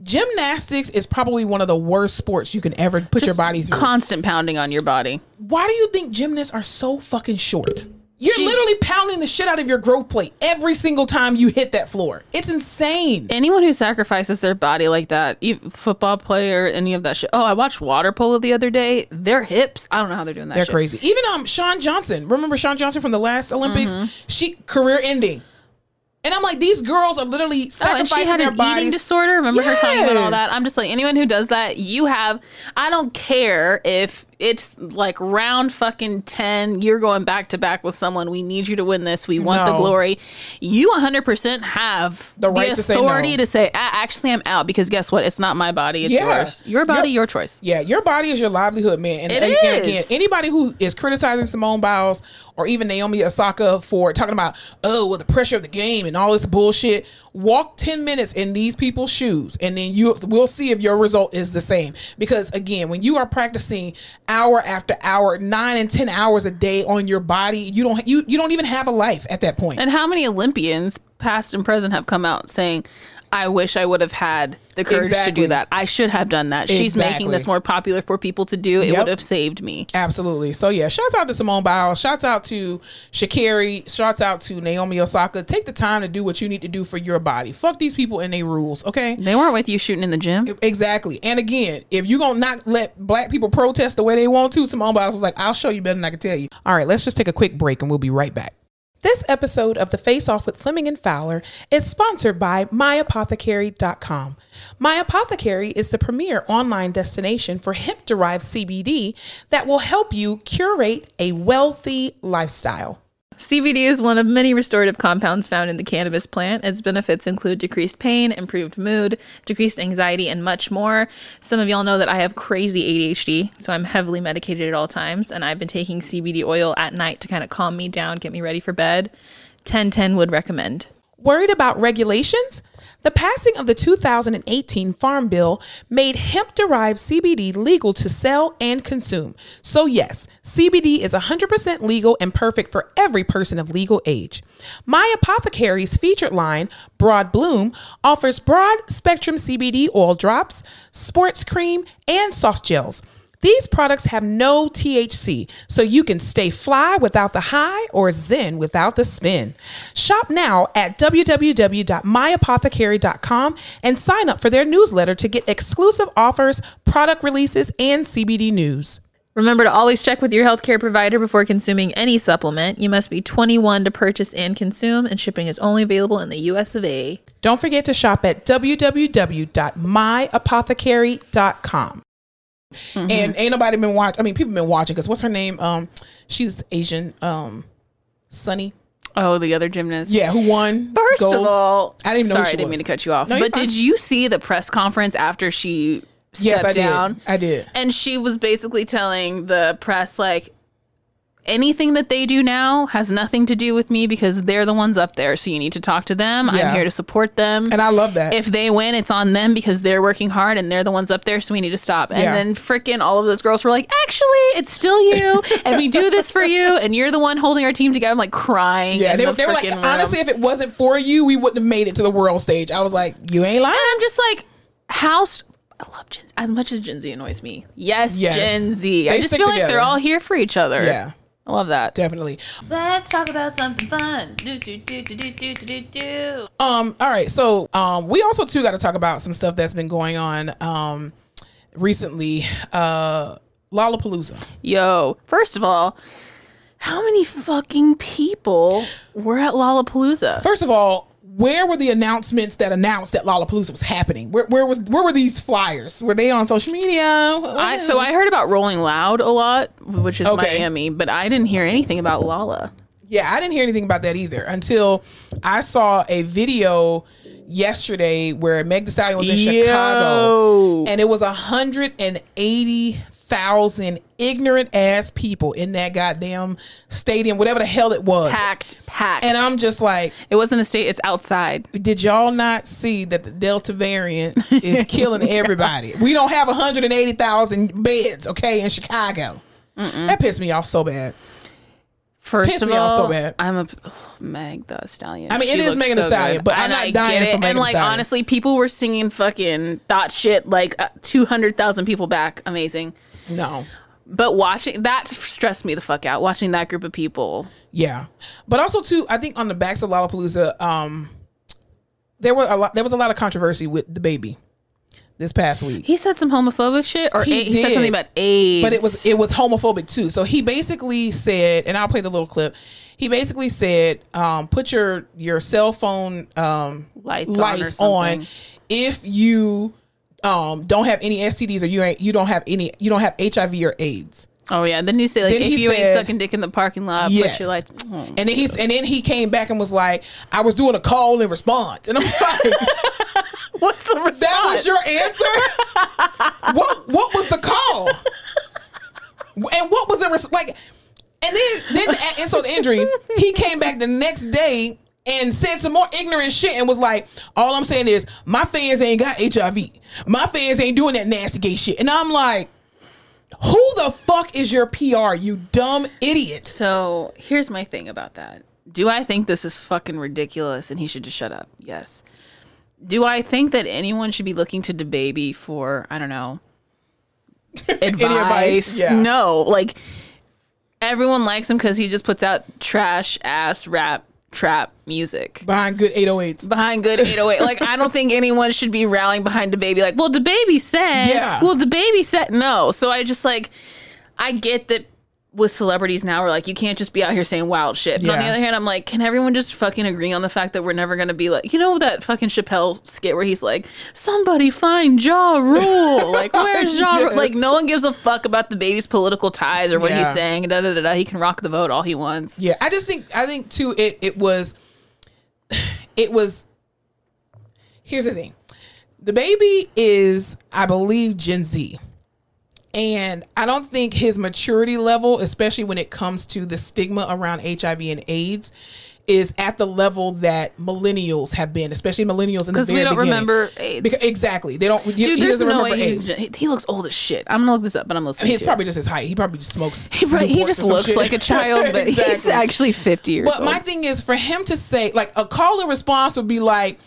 gymnastics is probably one of the worst sports you can ever put your body through. Constant pounding on your body. Why do you think gymnasts are so fucking short? You're literally pounding the shit out of your growth plate every single time you hit that floor. It's insane. Anyone who sacrifices their body like that, football player, any of that shit. Oh, I watched water polo the other day. Their hips, I don't know how they're doing that. They're crazy. Even Shawn Johnson. Remember Shawn Johnson from the last Olympics? She career ending. And I'm like, these girls are literally sacrificing their bodies. And she had an eating disorder. Remember her talking about all that? I'm just like, anyone who does that, I don't care if it's like round fucking 10, you're going back to back with someone. We need you to win this. We want the glory. You 100% have the right to say no. Authority to say, actually, I'm out, because guess what? It's not my body. It's yours. Your body, your choice. Yeah. Your body is your livelihood, man. And again, anybody who is criticizing Simone Biles or even Naomi Osaka for talking about, the pressure of the game and all this bullshit, walk 10 minutes in these people's shoes, and then we'll see if your result is the same. Because again, when you are practicing hour after hour, 9 and 10 hours a day on your body, you don't even have a life at that point. And how many Olympians, past and present, have come out saying, I wish I would have had the courage to do that. I should have done that. She's making this more popular for people to do. It would have saved me. Absolutely. So yeah, shouts out to Simone Biles. Shouts out to Shakari. Shouts out to Naomi Osaka. Take the time to do what you need to do for your body. Fuck these people and their rules, okay? They weren't with you shooting in the gym. Exactly. And again, if you're going to not let black people protest the way they want to, Simone Biles was like, I'll show you better than I can tell you. All right, let's just take a quick break and we'll be right back. This episode of The Face Off with Fleming and Fowler is sponsored by MyApothecary.com. My Apothecary is the premier online destination for hemp-derived CBD that will help you curate a wealthy lifestyle. CBD is one of many restorative compounds found in the cannabis plant. Its benefits include decreased pain, improved mood, decreased anxiety, and much more. Some of y'all know that I have crazy ADHD, so I'm heavily medicated at all times, and I've been taking CBD oil at night to kind of calm me down, get me ready for bed. 10/10 would recommend. Worried about regulations? The passing of the 2018 Farm Bill made hemp-derived CBD legal to sell and consume. So yes, CBD is 100% legal and perfect for every person of legal age. My Apothecary's featured line, Broad Bloom, offers broad-spectrum CBD oil drops, sports cream, and soft gels. These products have no THC, so you can stay fly without the high or zen without the spin. Shop now at www.myapothecary.com and sign up for their newsletter to get exclusive offers, product releases, and CBD news. Remember to always check with your healthcare provider before consuming any supplement. You must be 21 to purchase and consume, and shipping is only available in the U.S. of A. Don't forget to shop at www.myapothecary.com. Mm-hmm. And ain't nobody been watching. I mean, people been watching because what's her name? She's Asian. Sunny. Oh, the other gymnast. Yeah, who won? First gold. Of all, I didn't even know. Sorry, I didn't mean to cut you off. No, but did you see the press conference after she stepped down? Yes, I did. And she was basically telling the press like, anything that they do now has nothing to do with me because they're the ones up there. So you need to talk to them. Yeah. I'm here to support them. And I love that. If they win, it's on them because they're working hard and they're the ones up there. So we need to stop. And then freaking all of those girls were like, actually, it's still you. And we do this for you. And you're the one holding our team together. I'm like crying. Yeah, they were like, honestly, if it wasn't for you, we wouldn't have made it to the world stage. I was like, you ain't lying. And I'm just like, how... I love Gen Z. As much as Gen Z annoys me. Yes. Gen Z. They I just feel together. Like they're all here for each other. Yeah. I love that. Definitely. Let's talk about something fun. All right. So we also too got to talk about some stuff that's been going on recently. Lollapalooza. Yo. First of all, how many fucking people were at Lollapalooza? First of all, where were the announcements that announced that Lollapalooza was happening? Where were these flyers? Were they on social media? I heard about Rolling Loud a lot, which is Miami, but I didn't hear anything about Lolla. Yeah, I didn't hear anything about that either until I saw a video yesterday where Megan Thee Stallion was in Chicago, and it was 180,000 ignorant ass people in that goddamn stadium, whatever the hell it was. Packed. And I'm just like, it wasn't a state, it's outside. Did y'all not see that the Delta variant is killing everybody? We don't have 180,000 beds, okay, in Chicago. Mm-mm. That pissed me off so bad. First of all, I'm a Meg the Stallion. I mean, it is Megan Thee Stallion, but I'm not dying for Megan Thee Stallion. And like, honestly, people were singing fucking thought shit like 200,000 people back. Amazing. No. But watching that stressed me the fuck out. Watching that group of people. Yeah, but also too, I think on the backs of Lollapalooza, there was a lot of controversy with DaBaby. This past week, he said some homophobic shit, or he said something about AIDS, but it was homophobic too. So he basically said, and I'll play the little clip. He basically said, "Put your cell phone lights on if you don't have any STDs or you don't have HIV or AIDS." Oh yeah, and then you say like, if you ain't sucking dick in the parking lot, yes. But you're like, oh, and then he came back and was like, "I was doing a call and response," and I'm like. What's the response? That was your answer? What was the call? And what was the like? And then at insult to injury, he came back the next day and said some more ignorant shit and was like, "All I'm saying is my fans ain't got HIV. My fans ain't doing that nasty gay shit." And I'm like, "Who the fuck is your PR? You dumb idiot." So here's my thing about that. Do I think this is fucking ridiculous and he should just shut up? Yes. Do I think that anyone should be looking to DaBaby for, I don't know, advice? Any advice? Yeah. No. Like, everyone likes him because he just puts out trash-ass rap, trap music. Behind good 808s. Like, I don't think anyone should be rallying behind DaBaby. Like, well, DaBaby said. Yeah. Well, DaBaby said no. So I just, like, I get that with celebrities now we're like, you can't just be out here saying wild shit. But on the other hand, I'm like, can everyone just fucking agree on the fact that we're never going to be like, you know that fucking Chappelle skit where he's like, somebody find Ja Rule. Like, where's Ja Rule? Like, no one gives a fuck about DaBaby's political ties or what he's saying. Da-da-da-da. He can rock the vote all he wants. Yeah, I just think, too, it was, here's the thing. DaBaby is, I believe, Gen Z. And I don't think his maturity level, especially when it comes to the stigma around HIV and AIDS, is at the level that millennials have been, especially millennials in the very beginning. Because we don't remember AIDS. Exactly. They don't. Dude, there's no way. He looks old as shit. I'm going to look this up, but I'm listening to it. He's probably just his height. He probably just smokes. He just looks like a child, but exactly. He's actually 50 years old. But my thing is, for him to say, like, a call and response would be like,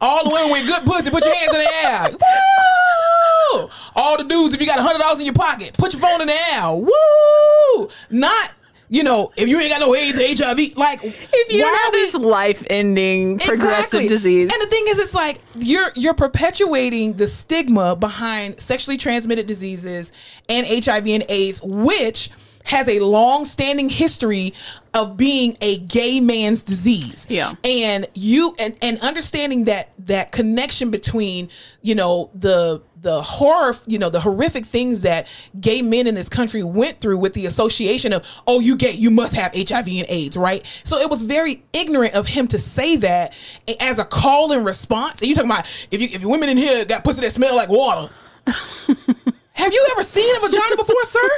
all the women with good pussy, put your hands in the air. Woo! All the dudes, if you got $100 in your pocket, put your phone in the air. Woo! Not... You know, if you ain't got no AIDS or HIV, like, if you don't have this life-ending progressive disease. And the thing is, it's like you're perpetuating the stigma behind sexually transmitted diseases and HIV and AIDS, which has a long-standing history of being a gay man's disease. Yeah. And you understanding that connection between, you know, the horror, you know, the horrific things that gay men in this country went through with the association of, oh, you gay, you must have HIV and AIDS, right? So it was very ignorant of him to say that as a call and response. And you're talking about, if you women in here got pussy that smell like water. Have you ever seen a vagina before, sir?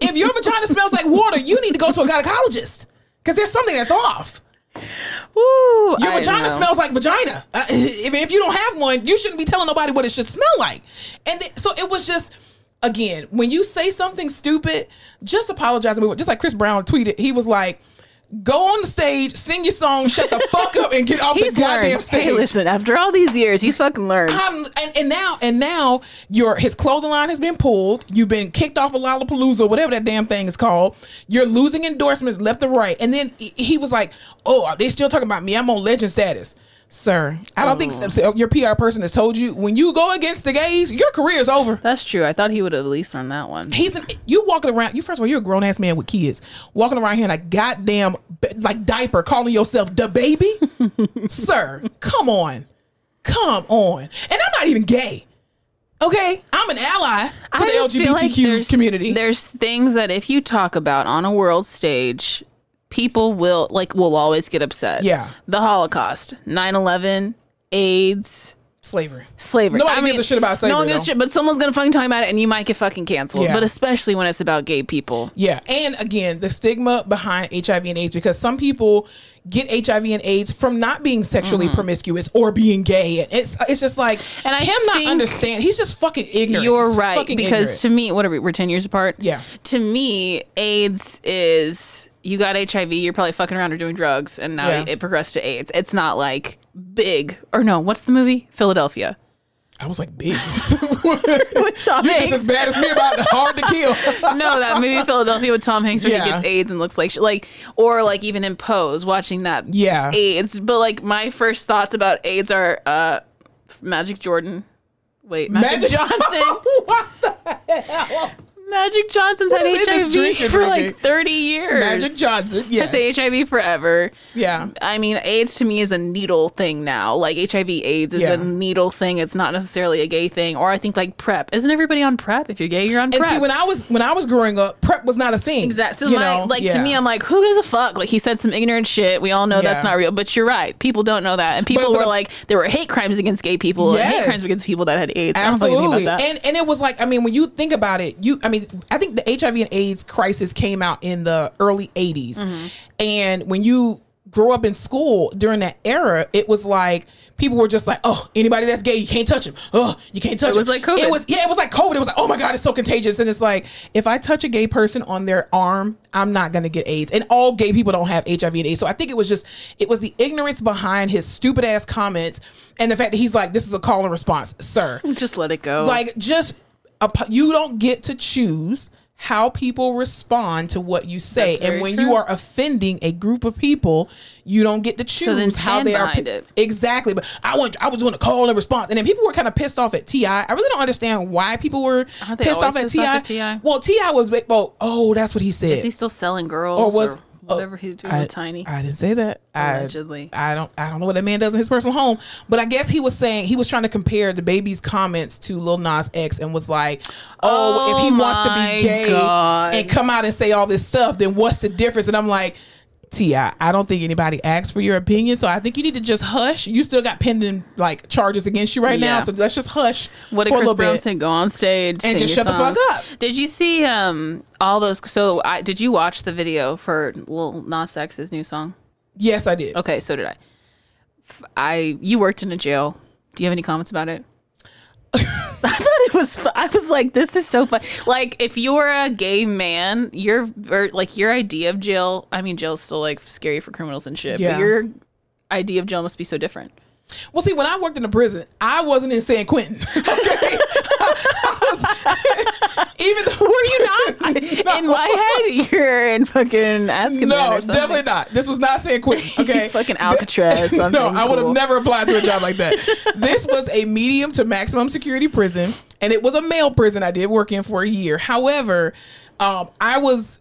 If your vagina smells like water, you need to go to a gynecologist because there's something that's off. Ooh, your vagina smells like vagina. If you don't have one, you shouldn't be telling nobody what it should smell like. And so it was just, again, when you say something stupid, just apologize. Just like Chris Brown tweeted, he was like, go on the stage, sing your song, shut the fuck up, and get off the goddamn stage. Hey, listen, after all these years, he's fucking learned. And now his clothing line has been pulled. You've been kicked off of Lollapalooza, whatever that damn thing is called. You're losing endorsements left and right. And then he was like, oh, they still talking about me. I'm on legend status. Sir, I don't think your PR person has told you, when you go against the gays, your career is over. That's true. I thought he would have at least learned that one. You walking around, first of all, you're a grown ass man with kids walking around here in a goddamn like diaper, calling yourself DaBaby. Sir, come on. And I'm not even gay. Okay, I'm an ally to the LGBTQ community. There's things that if you talk about on a world stage, people will always get upset. Yeah. The Holocaust, 9/11, AIDS. Slavery. Nobody gives a shit about slavery. No one gives a shit, but someone's going to fucking talk about it and you might get fucking canceled. Yeah. But especially when it's about gay people. Yeah. And again, the stigma behind HIV and AIDS, because some people get HIV and AIDS from not being sexually promiscuous or being gay. And it's just like, and I not understand. He's just fucking ignorant. You're right. Because to me, we're 10 years apart? Yeah. To me, AIDS is... You got HIV, you're probably fucking around or doing drugs, and now it progressed to AIDS. It's not like big. Or no, what's the movie? Philadelphia. I was like, big. With Tom Hanks. Just as bad as me about Hard to Kill. No, that movie Philadelphia with Tom Hanks where he gets AIDS and looks like shit. Like, or like even in Pose, watching that AIDS. But like my first thoughts about AIDS are Magic Johnson. What the hell? Magic Johnson's had HIV for like 30 years. Magic Johnson, yes. Has HIV forever. Yeah. I mean, AIDS to me is a needle thing now. Like HIV AIDS is a needle thing. It's not necessarily a gay thing. Or I think like PrEP. Isn't everybody on PrEP? If you're gay, you're on PrEP. And see, when I was growing up, PrEP was not a thing. Exactly. So to me, I'm like, who gives a fuck? Like he said some ignorant shit. We all know that's not real. But you're right. People don't know that. And people were like, there were hate crimes against gay people and hate crimes against people that had AIDS. Absolutely. I don't know anything about that. And it was like, I mean, when you think about it, I think the HIV and AIDS crisis came out in the early 80s. Mm-hmm. And when you grow up in school during that era, it was like people were just like, oh, anybody that's gay, you can't touch him. Oh, you can't touch him. It was like COVID. It was like COVID. It was like, oh my God, it's so contagious. And it's like, if I touch a gay person on their arm, I'm not going to get AIDS. And all gay people don't have HIV and AIDS. So I think it was the ignorance behind his stupid ass comments and the fact that he's like, this is a call and response, sir. Just let it go. Like, you don't get to choose how people respond to what you say. And when you are offending a group of people, you don't get to choose how they are. It. Exactly. But I was doing a call and response. And then people were kind of pissed off at T.I. I really don't understand why people were pissed off at T.I. Well, T.I. was, that's what he said. Is he still selling girls? Or was... whatever he's doing with Tiny. I didn't say that. Allegedly. I don't know what that man does in his personal home. But I guess he was trying to compare the baby's comments to Lil Nas X and was like, oh if he wants to be gay and come out and say all this stuff, then what's the difference? And I'm like, T.I., I don't think anybody asked for your opinion, so I think you need to just hush. You still got pending like charges against you right now, so let's just hush. What did Chris Brown say? Go on stage and just shut the fuck up. Did you see all those? So did you watch the video for Lil Nas X's new song? Yes, I did. Okay, so did I. You worked in a jail. Do you have any comments about it? I thought it was I was like, this is so fun. Like, if you're a gay man, your idea of jail, I mean, jail's still like scary for criminals and shit, but your idea of jail must be so different. Well, see, when I worked in a prison, I wasn't in San Quentin. Okay. Even though, were you not? No. In my head, you're in fucking Azkaban. No, or definitely not. This was not San Quentin. Okay, fucking Alcatraz. No, I would have never applied to a job like that. This was a medium to maximum security prison, and it was a male prison. I did work in for a year. However, I won't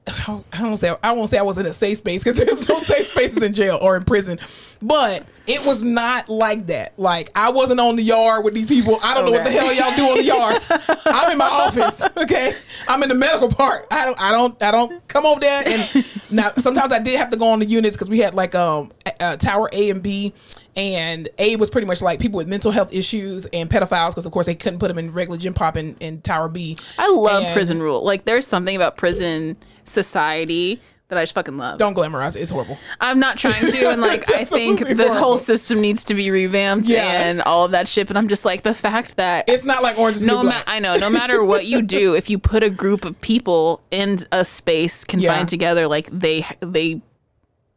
say I was in a safe space, because there's no safe spaces in jail or in prison, but it was not like that. Like, I wasn't on the yard with these people. I don't know what the hell y'all do on the yard. I'm in my office. Okay, I'm in the medical part. I don't come over there. And now sometimes I did have to go on the units, because we had like Tower A and B, and A was pretty much like people with mental health issues and pedophiles, because of course they couldn't put them in regular gym pop in Tower B. I love prison rule. Like, there's something about prison society that I just fucking love. Don't glamorize it. It's horrible. I'm not trying to, and like I think the whole system needs to be revamped and all of that shit, but I'm just like, the fact that it's not like Orange is the New Black. I know, no matter what you do, if you put a group of people in a space confined together, like they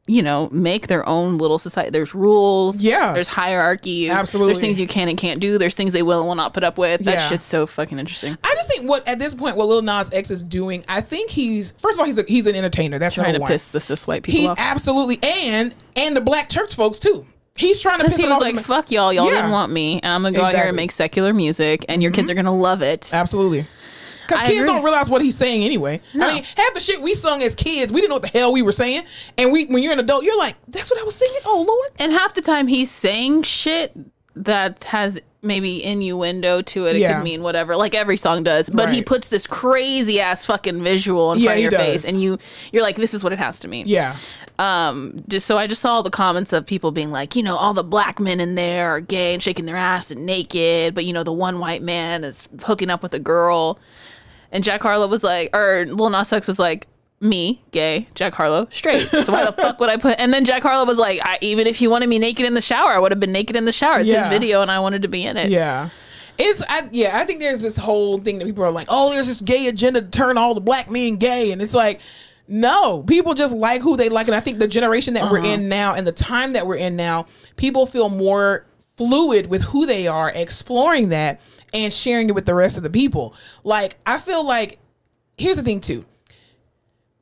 you know, make their own little society. There's rules. Yeah. There's hierarchies. Absolutely. There's things you can and can't do. There's things they will and will not put up with. That shit's so fucking interesting. I just think at this point what Lil Nas X is doing, I think he's, first of all, he's an entertainer. That's number one. Trying to piss the cis white people off. Absolutely. And the black church folks too. He's trying to piss them off. He was like, fuck y'all. Y'all didn't want me. And I'm going to go out here and make secular music, and your kids are going to love it. Absolutely. Because kids don't realize what he's saying anyway. No. I mean, half the shit we sung as kids, we didn't know what the hell we were saying. And when you're an adult, you're like, that's what I was singing? Oh, Lord. And half the time he's saying shit that has maybe innuendo to it. It could mean whatever, like every song does. But he puts this crazy ass fucking visual in front of your face. And you're like, this is what it has to mean. Yeah. I just saw all the comments of people being like, you know, all the black men in there are gay and shaking their ass and naked. But, you know, the one white man is hooking up with a girl. And Jack Harlow was like, or Lil Nas X was like, me, gay, Jack Harlow, straight. So why the fuck would I put? And then Jack Harlow was like, even if he wanted me naked in the shower, I would have been naked in the shower. It's his video, and I wanted to be in it. Yeah. I think there's this whole thing that people are like, oh, there's this gay agenda to turn all the black men gay. And it's like, no, people just like who they like. And I think the generation that we're in now and the time that we're in now, people feel more fluid with who they are, exploring that and sharing it with the rest of the people. Like, I feel like, here's the thing too,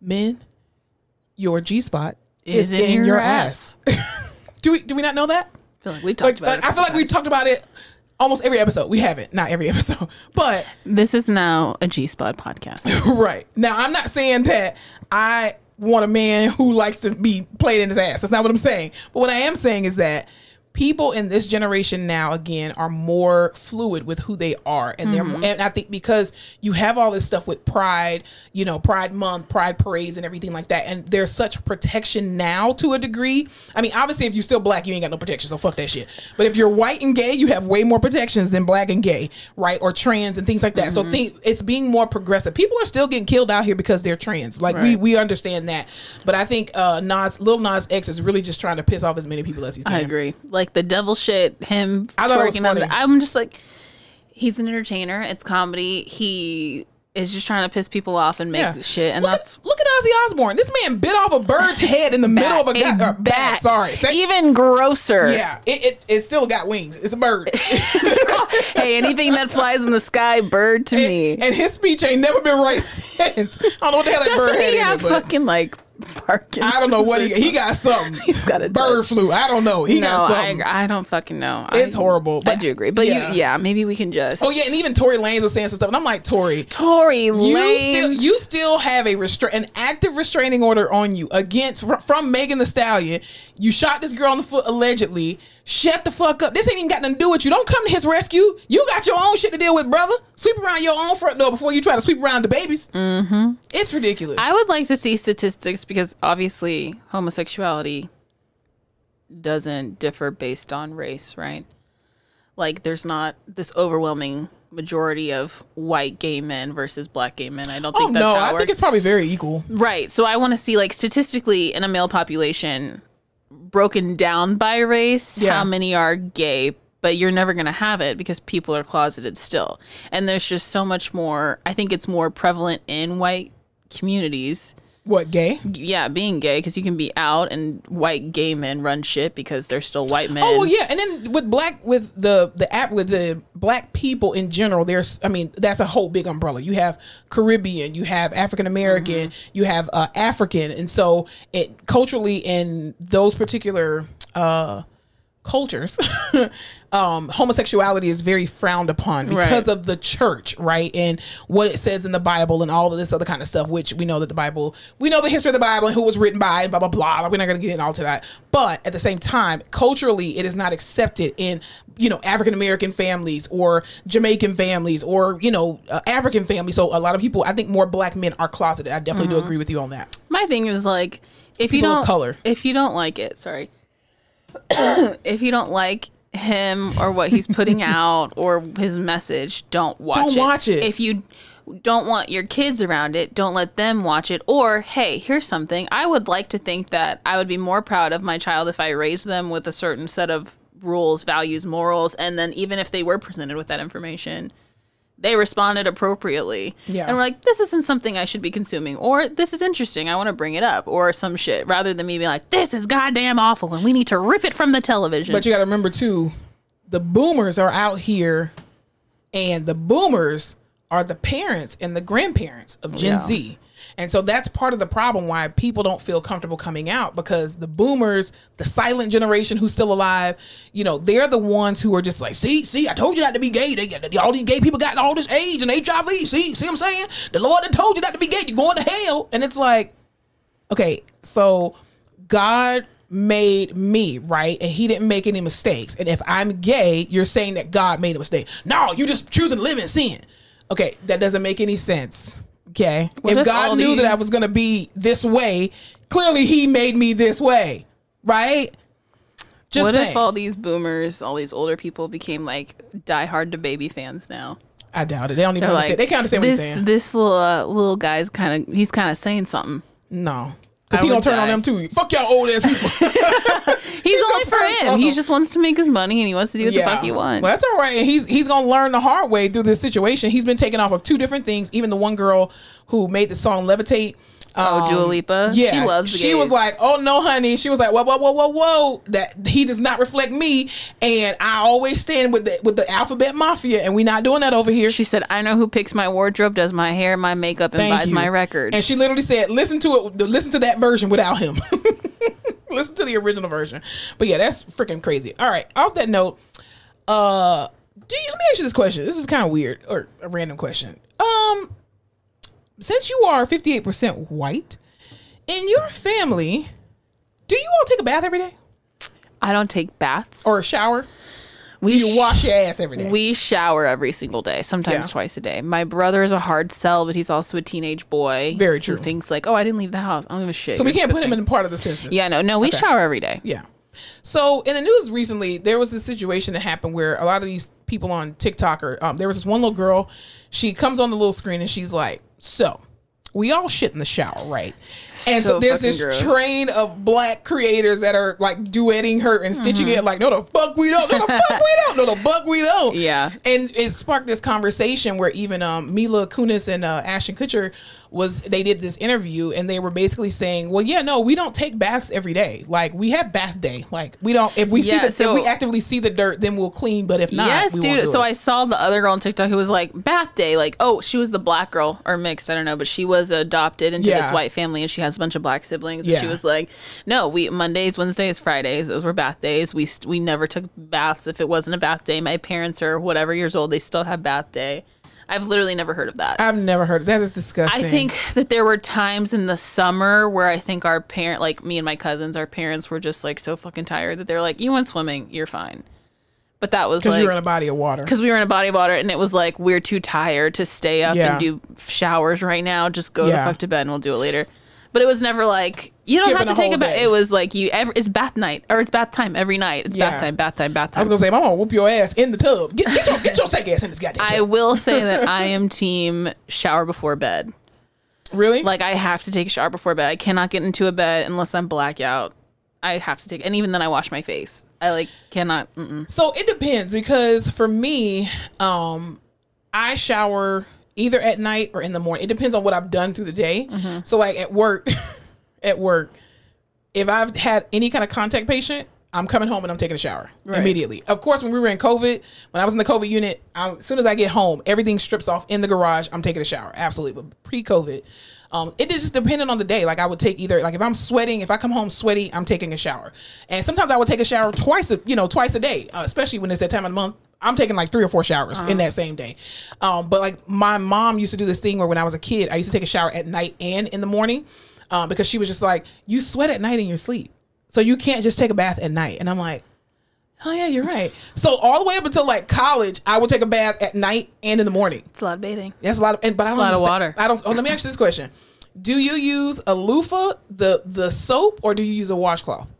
men, your G-spot is in your ass. Do we not know that? I feel like we talked about it. I feel like we talked about it almost every episode. We haven't, not every episode, but this is now a G-spot podcast. Right. Now, I'm not saying that I want a man who likes to be played in his ass. That's not what I'm saying. But what I am saying is that people in this generation now, again, are more fluid with who they are. And and I think because you have all this stuff with pride, you know, Pride Month, Pride Parades and everything like that. And there's such protection now to a degree. I mean, obviously, if you're still black, you ain't got no protection. So fuck that shit. But if you're white and gay, you have way more protections than black and gay, right? Or trans and things like that. So it's being more progressive. People are still getting killed out here because they're trans. Like, we understand that. But I think Lil Nas X is really just trying to piss off as many people as he can. I agree. Like, the devil shit, him twerking on the, I'm just like, he's an entertainer. It's comedy. He is just trying to piss people off and make shit. And look at Ozzy Osbourne. This man bit off a bird's head in the middle of a bat. Sorry, even grosser. Yeah, it still got wings. It's a bird. Hey, anything that flies in the sky, bird to me. And his speech ain't never been right since. I don't know what the hell that bird head is. Fucking like. Parkinson's. I don't know what he got something. He's got a bird flu. I don't know. Got something. I don't fucking know. It's horrible. But I do agree. But maybe we can just. Oh yeah, and even Tory Lanez was saying some stuff, and I'm like, Tory Lanez, you still have an active restraining order on you against from Megan Thee Stallion. You shot this girl in the foot allegedly. Shut the fuck up. This ain't even got nothing to do with you. Don't come to his rescue. You got your own shit to deal with, brother. Sweep around your own front door before you try to sweep around DaBaby's. It's ridiculous. I would like to see statistics, because obviously homosexuality doesn't differ based on race, right? Like, there's not this overwhelming majority of white gay men versus black gay men. I don't think that's how it works. I think it's probably very equal. Right. So I want to see, like, statistically in a male population, broken down by race, yeah. how many are gay, but you're never going to have it because people are closeted still. And there's just so much more. I think it's more prevalent in white communities. What, gay? Yeah, being gay, because you can be out and white gay men run shit because they're still white men. Oh, well, yeah. And then with black, with the black people in general, there's, I mean, that's a whole big umbrella. You have Caribbean, you have African American, mm-hmm. you have African. And so it culturally in those particular cultures, homosexuality is very frowned upon because of the church, right? And what it says in the Bible and all of this other kind of stuff, which we know that the Bible, we know the history of the Bible and who was written by and blah, blah, blah. We're not going to get into all to that. But at the same time, culturally, it is not accepted in, you know, African-American families or Jamaican families or, you know, African families. So a lot of people, I think more black men are closeted. I definitely do agree with you on that. My thing is like, if you don't like it, sorry. If you don't like him or what he's putting out or his message, don't watch it. If you don't want your kids around it, don't let them watch it. Or, hey, here's something. I would like to think that I would be more proud of my child if I raised them with a certain set of rules, values, morals. And then even if they were presented with that information, they responded appropriately. Yeah. And we're like, this isn't something I should be consuming, or this is interesting, I want to bring it up, or some shit, rather than me being like, this is goddamn awful and we need to rip it from the television. But you got to remember too, the boomers are out here, and the boomers are the parents and the grandparents of Gen Z. And so that's part of the problem why people don't feel comfortable coming out, because the boomers, the silent generation who's still alive, you know, they're the ones who are just like, see, I told you not to be gay. All these gay people got all this AIDS and HIV. See what I'm saying? The Lord that told you not to be gay, you're going to hell. And it's like, okay, so God made me, right? And he didn't make any mistakes. And if I'm gay, you're saying that God made a mistake. No, you're just choosing to live in sin. Okay, that doesn't make any sense. Okay. If God knew that I was going to be this way, clearly he made me this way, right? Just saying. What if all these boomers, all these older people became like diehard DaBaby fans now? I doubt it. They don't even understand. They kind of understand what he's saying. This little guy's he's kind of saying something. No. Because he going to turn on them too. Fuck y'all old ass people. he's only for him. He just wants to make his money and he wants to do what the fuck he wants. Well, that's all right. And he's going to learn the hard way through this situation. He's been taken off of two different things. Even the one girl who made the song Levitate. Dua Lipa. Yeah. She loves the gays. She was like, oh no, honey. She was like, whoa, whoa, whoa, whoa, whoa. That he does not reflect me. And I always stand with the alphabet mafia, and we're not doing that over here. She said, I know who picks my wardrobe, does my hair, my makeup, and buys my records. And she literally said, listen to that version without him. Listen to the original version. But yeah, that's freaking crazy. All right. Off that note, let me ask you this question. This is kind of weird, or a random question. Since you are 58% white, in your family, do you all take a bath every day? I don't take baths. Or a shower? Do you wash your ass every day? We shower every single day, sometimes twice a day. My brother is a hard sell, but he's also a teenage boy. Very true. Who thinks like, oh, I didn't leave the house, I don't give a shit. So we can't put him in part of the census. Yeah, no, we shower every day. Yeah. So in the news recently, there was this situation that happened where a lot of these people on TikTok there was this one little girl. She comes on the little screen and she's like, so we all shit in the shower, right? And so there's this train of black creators that are like duetting her and stitching it like, no the fuck we don't. Yeah. And it sparked this conversation where even Mila Kunis and Ashton Kutcher they did this interview, and they were basically saying, well, yeah, no, we don't take baths every day. Like, we have bath day. Like, we don't, if we actively see the dirt, then we'll clean, but if not, we won't do it. So I saw the other girl on TikTok who was like, bath day. Like, oh, she was the black girl, or mixed, I don't know, but she was adopted into this white family, and she has a bunch of black siblings, and she was like, no, we Mondays, Wednesdays, Fridays, those were bath days. We never took baths if it wasn't a bath day. My parents are whatever years old, they still have bath day. I've literally never heard of that. I've never heard of that. That is disgusting. I think that there were times in the summer where I think our parent, like me and my cousins, our parents were just like so fucking tired that they're like, you went swimming, you're fine. But that was because you were in a body of water. Because we were in a body of water, and it was like, we're too tired to stay up and do showers right now. Just go the fuck to bed and we'll do it later. But it was never like, you don't have to take a bath. It was like, it's bath night, or it's bath time every night. It's bath time. I was going to say, my mom whoop your ass in the tub. Get your sick ass in this goddamn tub. I will say that I am team shower before bed. Really? Like, I have to take a shower before bed. I cannot get into a bed unless I'm blackout. I have to take, and even then I wash my face. I like cannot. Mm-mm. So it depends, because for me, I shower either at night or in the morning. It depends on what I've done through the day. Mm-hmm. So like at work, if I've had any kind of contact patient, I'm coming home and I'm taking a shower immediately. Of course, when we were in COVID, when I was in the COVID unit, as soon as I get home, everything strips off in the garage. I'm taking a shower. Absolutely. But pre-COVID, it just depended on the day. Like I would take either, like if I'm sweating, if I come home sweaty, I'm taking a shower. And sometimes I would take a shower twice a day, especially when it's that time of the month. I'm taking like 3 or 4 showers in that same day. But like my mom used to do this thing where when I was a kid, I used to take a shower at night and in the morning because she was just like, you sweat at night in your sleep. So you can't just take a bath at night. And I'm like, oh yeah, you're right. So all the way up until like college, I would take a bath at night and in the morning. It's a lot of bathing. That's a lot of, but I don't. A lot of water. I don't. Oh, let me ask you this question: do you use a loofah, the soap, or do you use a washcloth?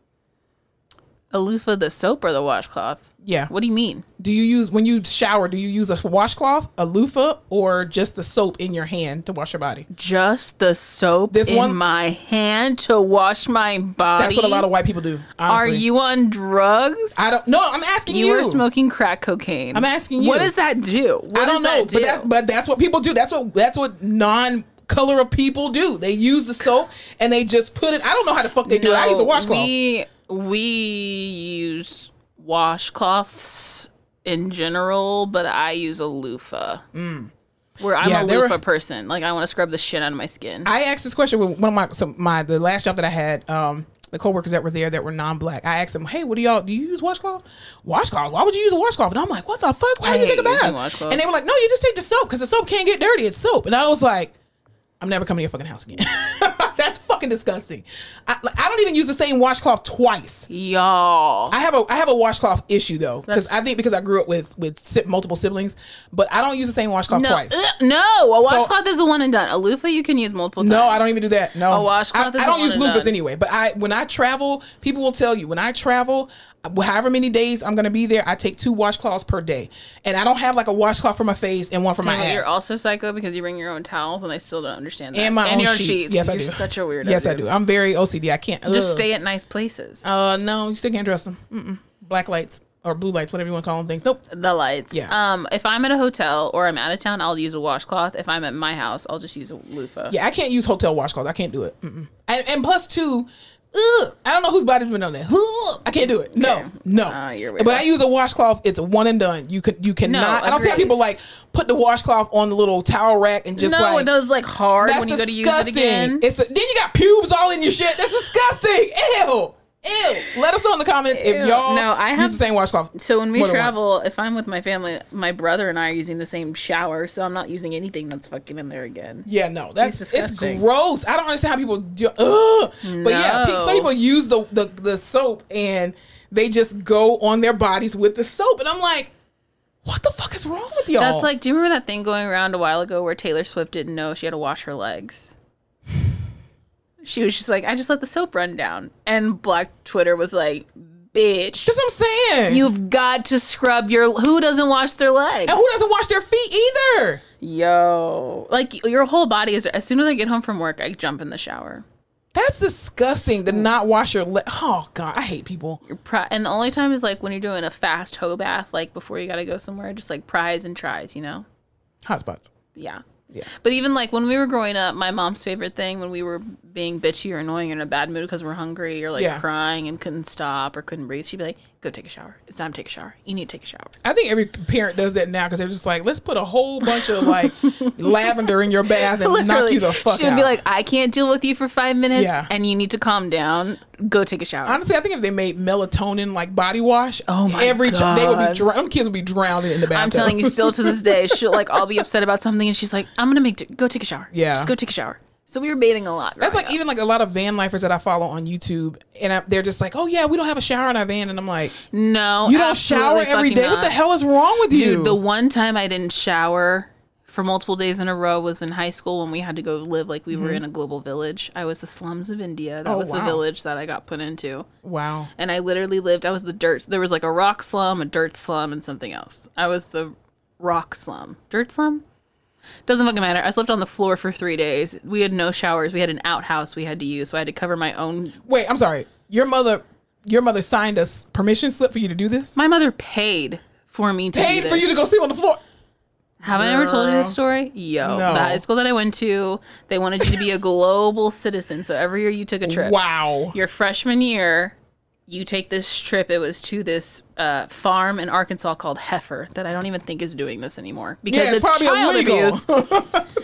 A loofah, the soap, or the washcloth? Yeah. What do you mean? Do you use, when you shower, do you use a washcloth, a loofah, or just the soap in your hand to wash your body? Just the soap my hand to wash my body? That's what a lot of white people do, honestly. Are you on drugs? I don't know. I'm asking you. You were smoking crack cocaine. I'm asking you. What does that do? I don't know. But that's what people do. That's what non-color of people do. They use the soap and they just put it. I don't know how the fuck they do it. I use a washcloth. We use washcloths in general, but I use a loofah. I'm a loofah person. Like I want to scrub the shit out of my skin. I asked this question with one of the last job that I had, the coworkers that were there that were non-black. I asked them, hey, what do you use washcloths? Washcloths? Why would you use a washcloth? And I'm like, what the fuck? Why do you take a bath? And they were like, no, you just take the soap because the soap can't get dirty. It's soap. And I was like, I'm never coming to your fucking house again. That's fucking disgusting. I don't even use the same washcloth twice. Y'all. I have a washcloth issue though, because I grew up with multiple siblings, but I don't use the same washcloth twice. A washcloth is a one and done. A loofah you can use multiple times. No, I don't even do that. No. A washcloth. I don't use loofahs anyway. But when I travel, people will tell you when I travel, however many days I'm gonna be there, I take 2 washcloths per day, and I don't have like a washcloth for my face and one for my ass. You're also psycho because you bring your own towels, and I still don't understand that. And my own sheets. Yes, I do. You're such a weirdo. Yes, I do. I'm very OCD. I can't just stay at nice places. No, you still can't dress them. Mm-mm. Black lights or blue lights, whatever you want to call them things. Nope. The lights. Yeah. If I'm at a hotel or I'm out of town, I'll use a washcloth. If I'm at my house, I'll just use a loofah. Yeah, I can't use hotel washcloths. I can't do it. Mm-mm. And plus two. I don't know whose body's been on that. I can't do it. No, okay. No. You're weird. But I use a washcloth. It's a one and done. You cannot. I don't see how people like put the washcloth on the little towel rack and just with those like hard when you disgusting. Go to use it again. Then you got pubes all in your shit. That's disgusting. Ew. Let us know in the comments if y'all use the same washcloth. So when we travel, if I'm with my family, my brother and I are using the same shower, so I'm not using anything that's fucking in there again. Yeah, no, that's disgusting. It's gross. I don't understand how people do. But yeah, some people use the soap and they just go on their bodies with the soap, and I'm like, what the fuck is wrong with y'all? That's like, do you remember that thing going around a while ago where Taylor Swift didn't know she had to wash her legs? She was just like, I just let the soap run down. And Black Twitter was like, bitch. That's what I'm saying. You've got to scrub who doesn't wash their legs? And who doesn't wash their feet either? Yo. Like, your whole body is, as soon as I get home from work, I jump in the shower. That's disgusting to not wash your legs. Oh, God, I hate people. And the only time is like when you're doing a fast hoe bath, like before you got to go somewhere, just like pries and tries, you know? Hot spots. Yeah. Yeah. But even like when we were growing up, my mom's favorite thing when we were being bitchy or annoying or in a bad mood because we're hungry or like crying and couldn't stop or couldn't breathe, she'd be like, go take a shower. It's time to take a shower. You need to take a shower. I think every parent does that now because they're just like, let's put a whole bunch of like lavender in your bath and knock you the fuck out. She'd be like, I can't deal with you for 5 minutes and you need to calm down. Go take a shower. Honestly, I think if they made melatonin like body wash, oh my God. They would be them kids would be drowning in the bathtub. I'm telling you, still to this day, she'll like, I'll be upset about something and she's like, I'm gonna go take a shower. Yeah, just go take a shower. So we were bathing a lot. That's like even like a lot of van lifers that I follow on YouTube, and they're just like, oh yeah, we don't have a shower in our van, and I'm like, no, you don't shower every day. Not. What the hell is wrong with you, dude? The one time I didn't shower for multiple days in a row was in high school when we had to go live like we were in a global village. I was the slums of India. That was the village that I got put into. Wow. And I literally lived. I was the dirt. There was like a rock slum, a dirt slum, and something else. I was the rock slum, dirt slum. Doesn't fucking matter. I slept on the floor for 3 days. We had no showers. We had an outhouse we had to use, so I had to cover my own. Wait, I'm sorry. Your mother your mother signed a permission slip for you to do this? My mother paid for me to do this. Paid for you to go sleep on the floor? Have I ever told you this story? Yo, no. The high school that I went to, they wanted you to be a global citizen. So every year you took a trip. Wow. Your freshman year, you take this trip. It was to this farm in Arkansas called Heifer that I don't even think is doing this anymore because it's probably child abuse.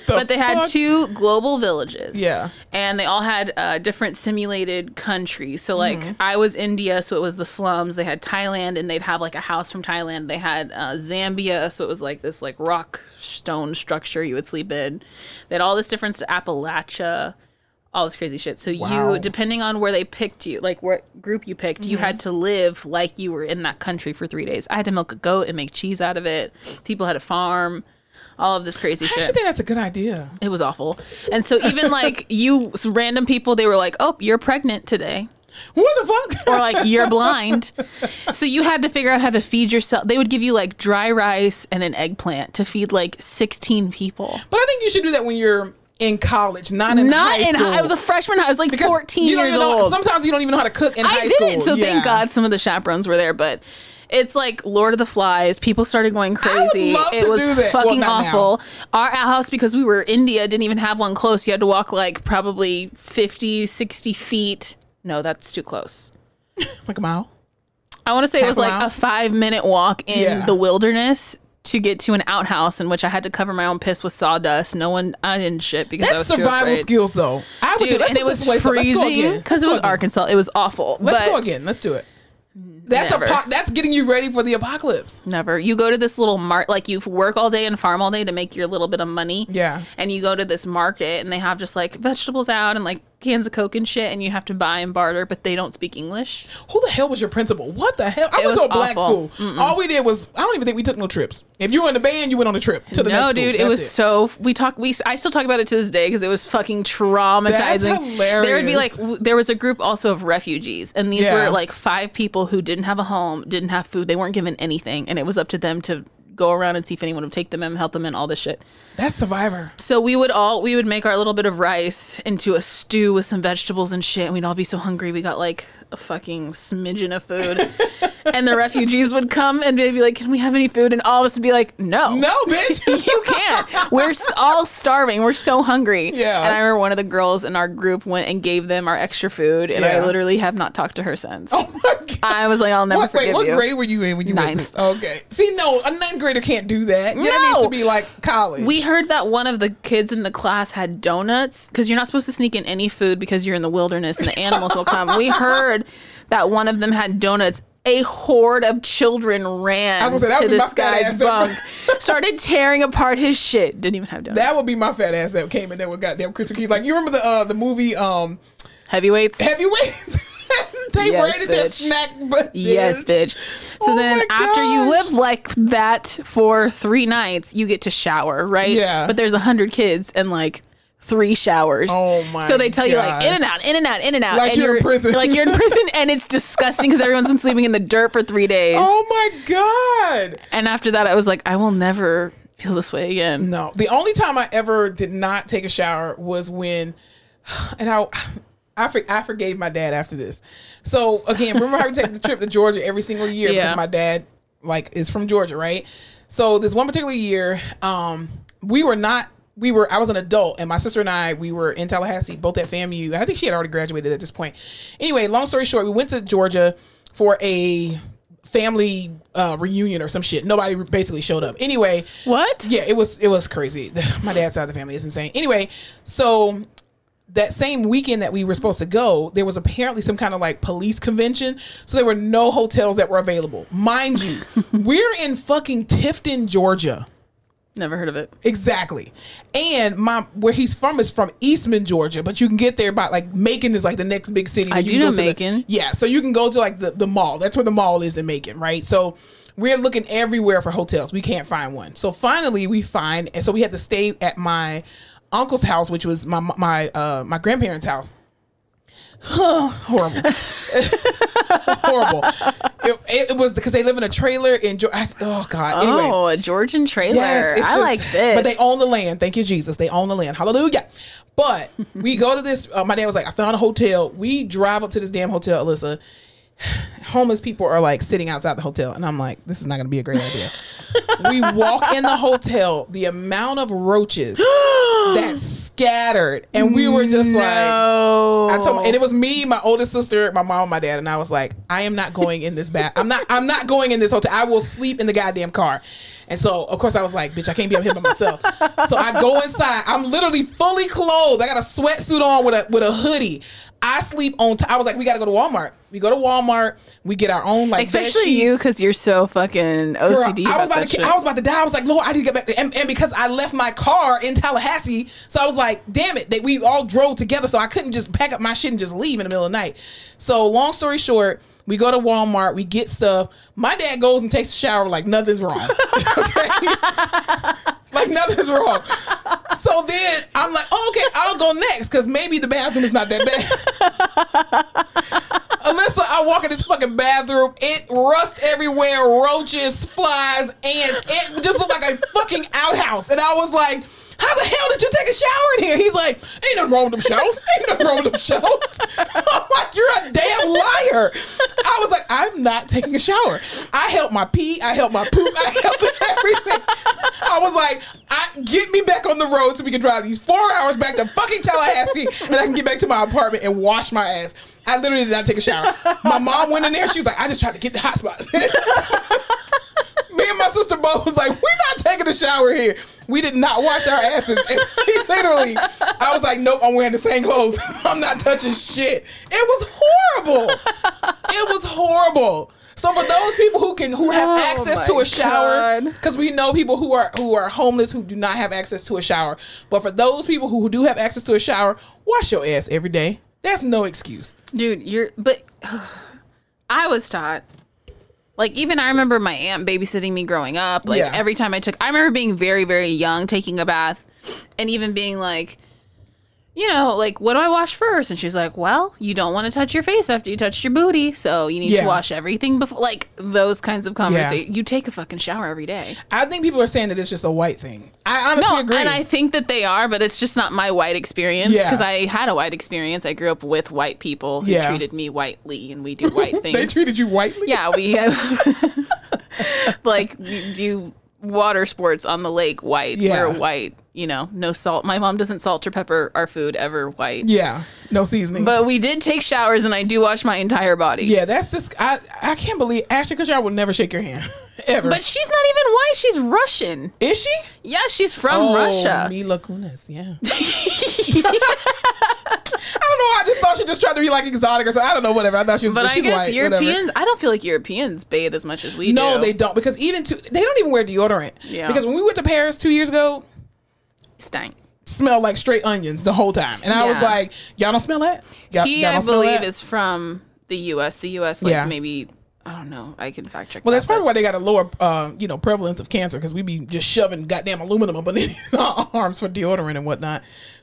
But they had two global villages. Yeah. And they all had different simulated countries. So like I was India, so it was the slums. They had Thailand, and they'd have like a house from Thailand. They had Zambia, so it was like this like rock stone structure you would sleep in. They had all this difference to Appalachia. All this crazy shit. So you, depending on where they picked you, like what group you picked, you had to live like you were in that country for 3 days. I had to milk a goat and make cheese out of it. People had a farm. All of this crazy shit. I actually think that's a good idea. It was awful. And so even like you, some random people, they were like, oh, you're pregnant today. What the fuck? Or like, you're blind. So you had to figure out how to feed yourself. They would give you like dry rice and an eggplant to feed like 16 people. But I think you should do that when you're in college, not in high school. I was a freshman. I was like 14 years old. Sometimes you don't even know how to cook in high school. I didn't, so thank God some of the chaperones were there. But it's like Lord of the Flies. People started going crazy. It was fucking awful. Our house, because we were India, didn't even have one close. You had to walk like probably 50, 60 feet. No, that's too close. Like a mile? I want to say it was like a 5-minute walk in the wilderness to get to an outhouse in which I had to cover my own piss with sawdust. No one, I didn't shit because that's I was survival skills though. I would do that. And it was freezing because it was Arkansas. It was awful. Let's go again. Let's do it. That's getting you ready for the apocalypse. Never. You go to this little market, like you work all day and farm all day to make your little bit of money. Yeah. And you go to this market and they have just like vegetables out and like cans of Coke and shit, and you have to buy and barter, but they don't speak English. Who the hell was your principal? What the hell? I went to a black school. Mm-mm. All we did was, I don't even think we took no trips. If you were in the band, you went on a trip to the next school. No, dude, I still talk about it to this day because it was fucking traumatizing. That's hilarious. There would be like, there was a group also of refugees, and these were like 5 people who didn't have a home, didn't have food, they weren't given anything, and it was up to them to go around and see if anyone would take them in, help them in, all this shit. That's Survivor. So we would make our little bit of rice into a stew with some vegetables and shit, and we'd all be so hungry we got like a fucking smidgen of food. And the refugees would come and they'd be like, can we have any food? And all of us would be like, no bitch. You can't, we're all starving, we're so hungry. Yeah. And I remember one of the girls in our group went and gave them our extra food, and I literally have not talked to her since. Oh my God. I was like, I'll never forgive you. What grade were you in when you went? 9th. Okay. See, no, a 9th grader can't do that. Yeah, it needs to be like college. We heard that one of the kids in the class had donuts because you're not supposed to sneak in any food because you're in the wilderness and the animals will come. We heard that one of them had donuts. A horde of children ran to this guy's bunk, started tearing apart his shit. Didn't even have donuts. That would be my fat ass that came in there with goddamn Krispy Kreme. Like, you remember the movie Heavyweights? They raided their snack. But yes, bitch. So then after you live like that for 3 nights, you get to shower, right? Yeah. But there's 100 kids and like 3 showers. Oh my God. So they tell you like in and out, in and out, in and out. Like you're in prison. Like you're in prison, and it's disgusting because everyone's been sleeping in the dirt for 3 days. Oh my God. And after that, I was like, I will never feel this way again. No. The only time I ever did not take a shower was when, and I forgave my dad after this. So again, remember how we take the trip to Georgia every single year because my dad like is from Georgia, right? So this one particular year, I was an adult, and my sister and I, we were in Tallahassee, both at FAMU. I think she had already graduated at this point. Anyway, long story short, we went to Georgia for a family reunion or some shit. Nobody basically showed up. Anyway, what? Yeah, it was crazy. My dad's side of the family is insane. Anyway, so that same weekend that we were supposed to go, there was apparently some kind of like police convention. So there were no hotels that were available. Mind you, we're in fucking Tifton, Georgia. Never heard of it. Exactly. And where he's from is from Eastman, Georgia, but you can get there by like Macon is like the next big city. I do know Macon. Yeah. So you can go to like the mall. That's where the mall is in Macon, right? So we're looking everywhere for hotels. We can't find one. So finally so we had to stay at my uncle's house, which was my grandparents' house. Horrible. Horrible. It was because they live in a trailer in oh God. Anyway. Oh, a Georgian trailer. Yes, like this. But they own the land. Thank you, Jesus. They own the land. Hallelujah. But we go to this. My dad was like, I found a hotel. We drive up to this damn hotel, Alyssa. homeless people are like sitting outside the hotel, and I'm like, this is not going to be a great idea. We walk in the hotel, the amount of roaches that scattered, and we were just like, I told, and it was me, my oldest sister, my mom, and my dad, and I was like, I am not going in this bath. I'm not going in this hotel. I will sleep in the goddamn car. And so, of course, I was like, bitch, I can't be up here by myself. So I go inside. I'm literally fully clothed. I got a sweatsuit on with a hoodie. I sleep on I was like, we got to go to Walmart. We go to Walmart. We get our own, like, especially you, because you're so fucking OCD. Girl, I was about to die. I was like, Lord, I need to get back. And because I left my car in Tallahassee, so I was like, damn it, that we all drove together, so I couldn't just pack up my shit and just leave in the middle of the night. So long story short, we go to Walmart, we get stuff. My dad goes and takes a shower like nothing's wrong. Like nothing's wrong. So then I'm like, oh, okay, I'll go next, because maybe the bathroom is not that bad. Alyssa, I walk in this fucking bathroom. It rust everywhere, roaches, flies, ants. It just looked like a fucking outhouse. And I was like, how the hell did you take a shower in here? He's like, ain't nothing wrong with them shelves. Ain't nothing wrong with them shelves. I'm like, you're a damn liar. I was like, I'm not taking a shower. I helped my pee. I helped my poop. I helped everything. I was like, get me back on the road so we can drive these 4 hours back to fucking Tallahassee, and I can get back to my apartment and wash my ass. I literally did not take a shower. My mom went in there. She was like, I just tried to get the hot spots. Me and my sister Bo was like, we're not taking a shower here. We did not wash our asses. And literally, I was like, nope, I'm wearing the same clothes. I'm not touching shit. It was horrible. It was horrible. So for those people who have access to a shower, because we know people who are homeless who do not have access to a shower. But for those people who do have access to a shower, wash your ass every day. There's no excuse. Dude, I was taught. Like, even I remember my aunt babysitting me growing up. Like, every time I remember being very, very young, taking a bath, and even being like, you know, like, what do I wash first? And she's like, well, you don't want to touch your face after you touch your booty, so you need to wash everything before. Like, those kinds of conversations. Yeah. You take a fucking shower every day. I think people are saying that it's just a white thing. I honestly agree. And I think that they are, but it's just not my white experience, because I had a white experience. I grew up with white people who treated me whitely, and we do white things. They treated you whitely? Yeah, we have, like, you do water sports on the lake white. We're white, you know, no salt. My mom doesn't salt or pepper our food ever white. Yeah, no seasoning. But we did take showers, and I do wash my entire body. Yeah, that's just, I can't believe, Ashley Kutcher will never shake your hand, ever. But she's not even white, she's Russian. Is she? Yeah, she's from Russia. Mila Kunis, yeah. I don't know. I just thought she just tried to be like exotic or something. I don't know, whatever. I thought she was, but she's white. But I guess Europeans, whatever. I don't feel like Europeans bathe as much as we do. No, they don't, because they don't even wear deodorant. Yeah. Because when we went to Paris 2 years ago, stank. Smelled like straight onions the whole time. And I was like, y'all don't smell that? Y'all don't smell that? I believe is from the U.S. The U.S., like, maybe, I don't know. I can fact check. Well, that's probably why they got a lower, prevalence of cancer, because we be just shoving goddamn aluminum up in our arms for deodorant and whatnot.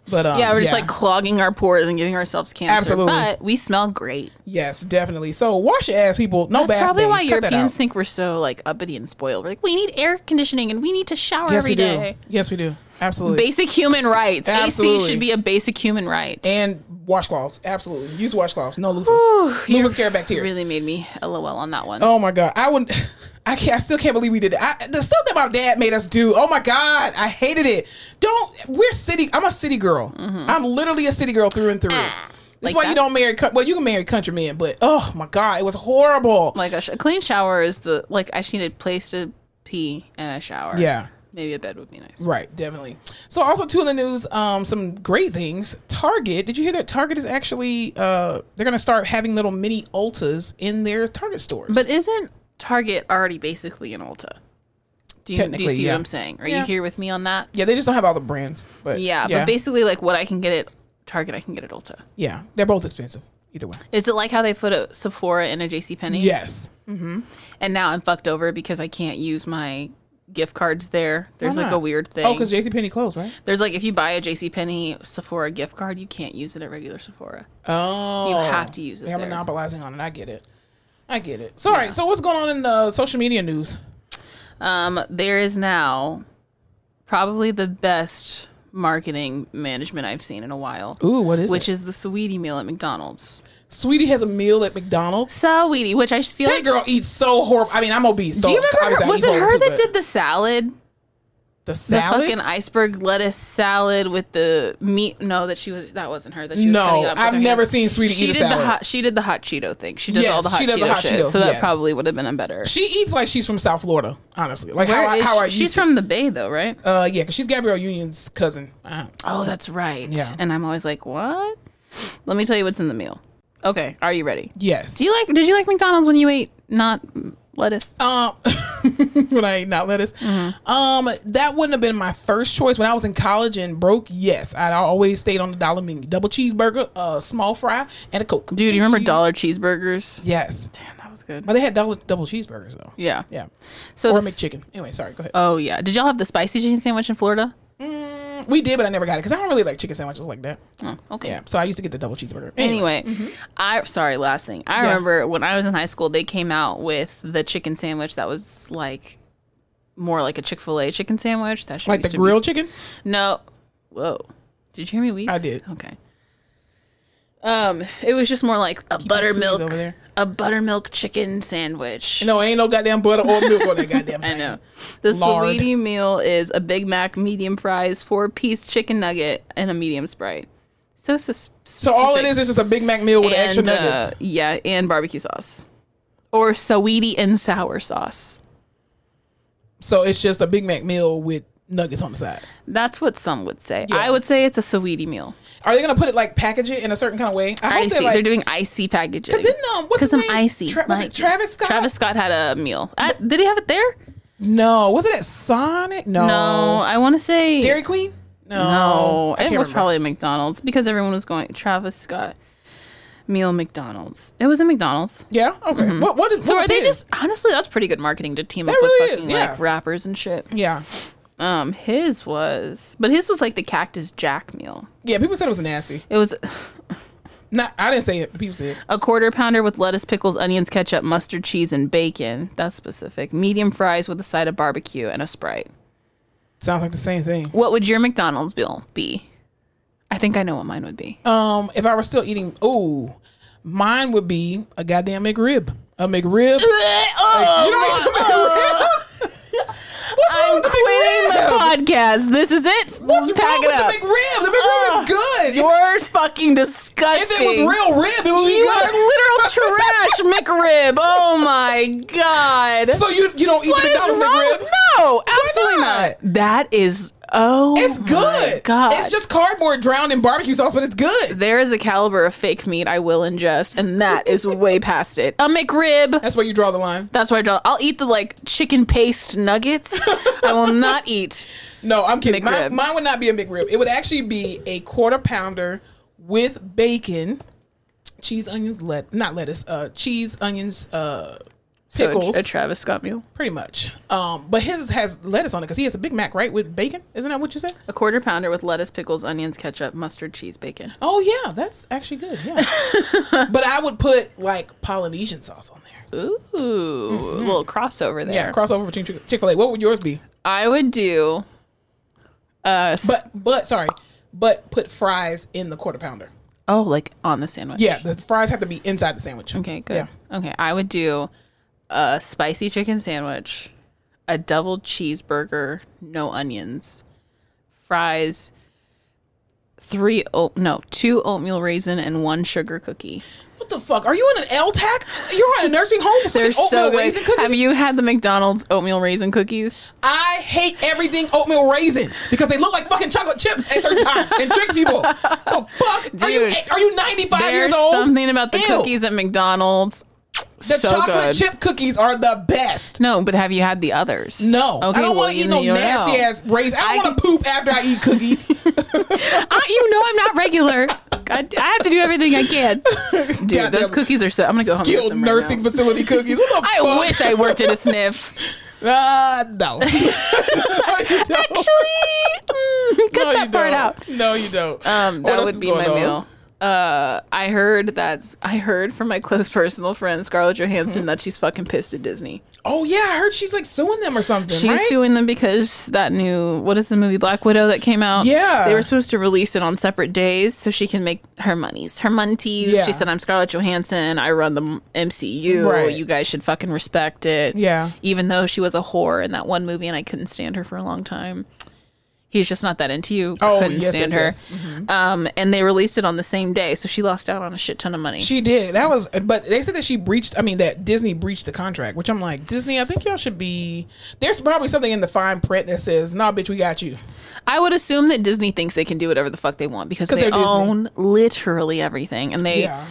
But we're just like clogging our pores and giving ourselves cancer. Absolutely, but we smell great. Yes, definitely. So wash your ass, people. No, that's probably why Europeans think we're so like uppity and spoiled. We're like, we need air conditioning and we need to shower every day. Yes, we do. Absolutely. Basic human rights. Absolutely. AC should be a basic human right. And washcloths. Absolutely. Use washcloths. No loofahs. Loofahs carry bacteria. Really made me LOL on that one. Oh my God. I still can't believe we did that. The stuff that my dad made us do. Oh my God. I hated it. I'm a city girl. Mm-hmm. I'm literally a city girl through and through. That's why you don't marry, well, you can marry country men, but oh my God, it was horrible. My gosh. A clean shower is I just needed a place to pee and a shower. Yeah. Maybe a bed would be nice. Right, definitely. So also too in the news, some great things. Target, did you hear that Target is actually, they're going to start having little mini Ultas in their Target stores. But isn't Target already basically an Ulta? Do you see what I'm saying? Are you here with me on that? Yeah, they just don't have all the brands. But but basically like what I can get at Target, I can get at Ulta. Yeah, they're both expensive. Either way. Is it like how they put a Sephora in a JCPenney? Yes. Mm-hmm. And now I'm fucked over because I can't use my gift cards there. There's like a weird thing. Oh, because JCPenney closed, right? There's like, if you buy a JCPenney Sephora gift card, you can't use it at regular Sephora. Oh. You have to use it there. They're monopolizing on it. I get it. So, all right. So what's going on in social media news? There is now probably the best marketing management I've seen in a while. Ooh, what is it? Which is the Saweetie meal at McDonald's. Saweetie has a meal at McDonald's. Saweetie, which I feel that like... That girl eats so horrible. I mean, I'm obese. So do you remember, was it her that did the salad? The salad? The fucking iceberg lettuce salad with the meat. No, that wasn't her. That she was no, up I've never hands. Seen Saweetie eat a salad. She did the hot Cheeto thing. She does all the hot Cheeto shit. Cheetos, so that probably would have been better. She eats like she's from South Florida, honestly. Like how I she's from the Bay, though, right? Yeah, because she's Gabrielle Union's cousin. Oh, that's right. Yeah. And I'm always like, what? Let me tell you what's in the meal. Okay, are you ready? Yes. Did you like McDonald's when you ate not lettuce? When I ate not lettuce, that wouldn't have been my first choice. When I was in college and broke, yes, I always stayed on the dollar menu: double cheeseburger, a small fry, and a Coke. Dude, you remember dollar cheeseburgers? Yes. Damn, that was good. Well, they had double cheeseburgers though. Yeah, yeah. So or McChicken. Anyway, sorry. Go ahead. Oh yeah. Did y'all have the spicy chicken sandwich in Florida? We did, but I never got it because I don't really like chicken sandwiches like that. Oh, okay. Yeah, so I used to get the double cheeseburger. Anyway, last thing. I remember when I was in high school, they came out with the chicken sandwich that was like more like a Chick-fil-A chicken sandwich. That like the grilled chicken? No. Whoa. Did you hear me wheeze? I did. Okay. It was just more like a buttermilk chicken sandwich. No, ain't no goddamn butter or milk on that goddamn thing. I know. The Saweetie meal is a Big Mac, medium fries, 4-piece chicken nugget, and a medium Sprite. So all it is just a Big Mac meal with extra nuggets. Yeah, and barbecue sauce, or Saweetie and sour sauce. So it's just a Big Mac meal with nuggets on the side. That's what some would say. Yeah. I would say it's a Saweetie meal. Are they gonna put it like package it in a certain kind of way? I hope they're doing icy packaging. Because what's his name? Because I'm icy. Travis Scott. Travis Scott had a meal. Did he have it there? No. Was it at Sonic? No. No. I want to say Dairy Queen. No. It was probably at McDonald's because everyone was going Travis Scott meal McDonald's. It was at McDonald's. Yeah. Okay. Mm-hmm. Honestly, that's pretty good marketing to team up with fucking like rappers and shit. Yeah. His was like the Cactus Jack meal. Yeah, people said it was nasty. It was not. I didn't say it. People said it. A quarter pounder with lettuce, pickles, onions, ketchup, mustard, cheese, and bacon. That's specific. Medium fries with a side of barbecue and a Sprite. Sounds like the same thing. What would your McDonald's bill be? I think I know what mine would be. If I were still eating, mine would be a goddamn McRib. A McRib. I'm quitting the podcast. This is it. What's wrong with the McRib? The McRib is good. You're fucking disgusting. If it was real rib, it would be good. You are literal trash, McRib. Oh my god. So you don't eat the McDonald's McRib? No, absolutely not. That is. Oh, it's good. God. It's just cardboard drowned in barbecue sauce, but it's good. There is a caliber of fake meat I will ingest, and that is way past it. A McRib. That's where you draw the line. That's where I draw. I'll eat the chicken paste nuggets. I will not eat. No, I'm kidding. Mine would not be a McRib. It would actually be a quarter pounder with bacon, cheese, onions, cheese, onions, pickles. So a Travis Scott meal, pretty much. But his has lettuce on it because he has a Big Mac, right, with bacon. Isn't that what you said? A quarter pounder with lettuce, pickles, onions, ketchup, mustard, cheese, bacon. Oh yeah, that's actually good. Yeah. But I would put Polynesian sauce on there. Ooh, a little crossover there. Yeah, crossover between Chick-fil-A. What would yours be? I would do. But put fries in the quarter pounder. Oh, on the sandwich. Yeah, the fries have to be inside the sandwich. Okay, good. Yeah. Okay, I would do a spicy chicken sandwich, a double cheeseburger, no onions, fries, 2 oatmeal raisin and 1 sugar cookie. What the fuck? Are you in an LTAC? You're in a nursing home with oatmeal raisin cookies? Have you had the McDonald's oatmeal raisin cookies? I hate everything oatmeal raisin because they look like fucking chocolate chips at certain times and trick people. The fuck? Dude, are you 95 years old? There's something about the cookies at McDonald's. The chocolate chip cookies are the best. No, but have you had the others? No. Okay, I don't want to eat no nasty ass raisin. I don't want to poop after I eat cookies. I'm not regular. I have to do everything I can. Dude, those cookies are so. I'm gonna go home. Skilled and get some nursing facility cookies. What the fuck? I wish I worked at a SNF. No. No, you don't. Actually, cut that part out. No, you don't. That would be my meal. I heard from my close personal friend Scarlett Johansson that she's fucking pissed at Disney. Oh yeah, I heard she's like suing them or something. She's suing them because that new, what is the movie, Black Widow, that came out? Yeah, they were supposed to release it on separate days so she can make her munties. Yeah. She said, I'm Scarlett Johansson, I run the MCU, right. You guys should fucking respect it. Yeah, even though she was a whore in that one movie and I couldn't stand her for a long time. He's just not that into you. Couldn't stand her. Mm-hmm. And they released it on the same day, so she lost out on a shit ton of money. She did. That was, but they said that she breached. I mean, that Disney breached the contract, which I'm like, Disney, I think y'all should be. There's probably something in the fine print that says, "Nah, bitch, we got you." I would assume that Disney thinks they can do whatever the fuck they want because they own Disney. Literally everything, and they. Yeah.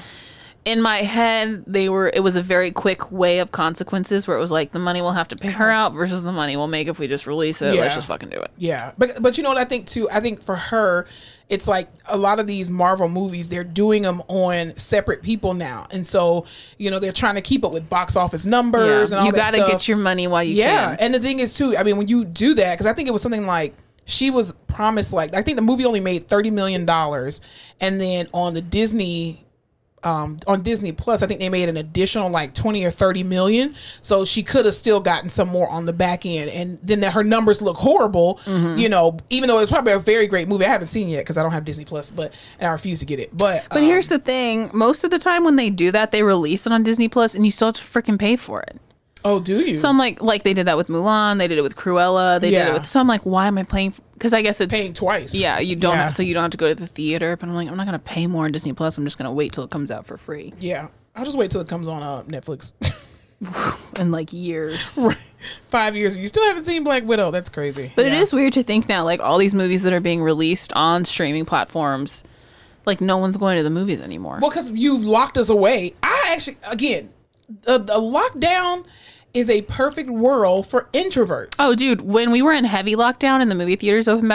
In my head, it was a very quick way of consequences where it was like the money we'll have to pay her out versus the money we'll make if we just release it. Yeah. Let's just fucking do it. Yeah. But you know what I think too? I think for her, it's like a lot of these Marvel movies, they're doing them on separate people now. And so, you know, they're trying to keep up with box office numbers and all that stuff. You got to get your money while you can. Yeah. And the thing is too, I mean, when you do that, because I think it was something like, she was promised like, I think the movie only made $30 million. And then on Disney Plus, I think they made an additional like 20 or 30 million. So she could have still gotten some more on the back end. And then her numbers look horrible, you know, even though it's probably a very great movie. I haven't seen it yet because I don't have Disney Plus, and I refuse to get it. But here's the thing. Most of the time when they do that, they release it on Disney Plus and you still have to freaking pay for it. Oh, do you? So I'm like they did that with Mulan. They did it with Cruella. They did it with, so I'm like, why am I paying? Because I guess it's paying twice. Yeah, you don't. Yeah. So you don't have to go to the theater. But I'm like, I'm not going to pay more on Disney Plus. I'm just going to wait till it comes out for free. Yeah, I'll just wait till it comes on Netflix. In like years. Right. 5 years. You still haven't seen Black Widow. That's crazy. But it is weird to think now, like all these movies that are being released on streaming platforms, like no one's going to the movies anymore. Well, because you've locked us away. I actually, again, the lockdown is a perfect world for introverts. Oh, dude, when we were in heavy lockdown and the movie theaters opened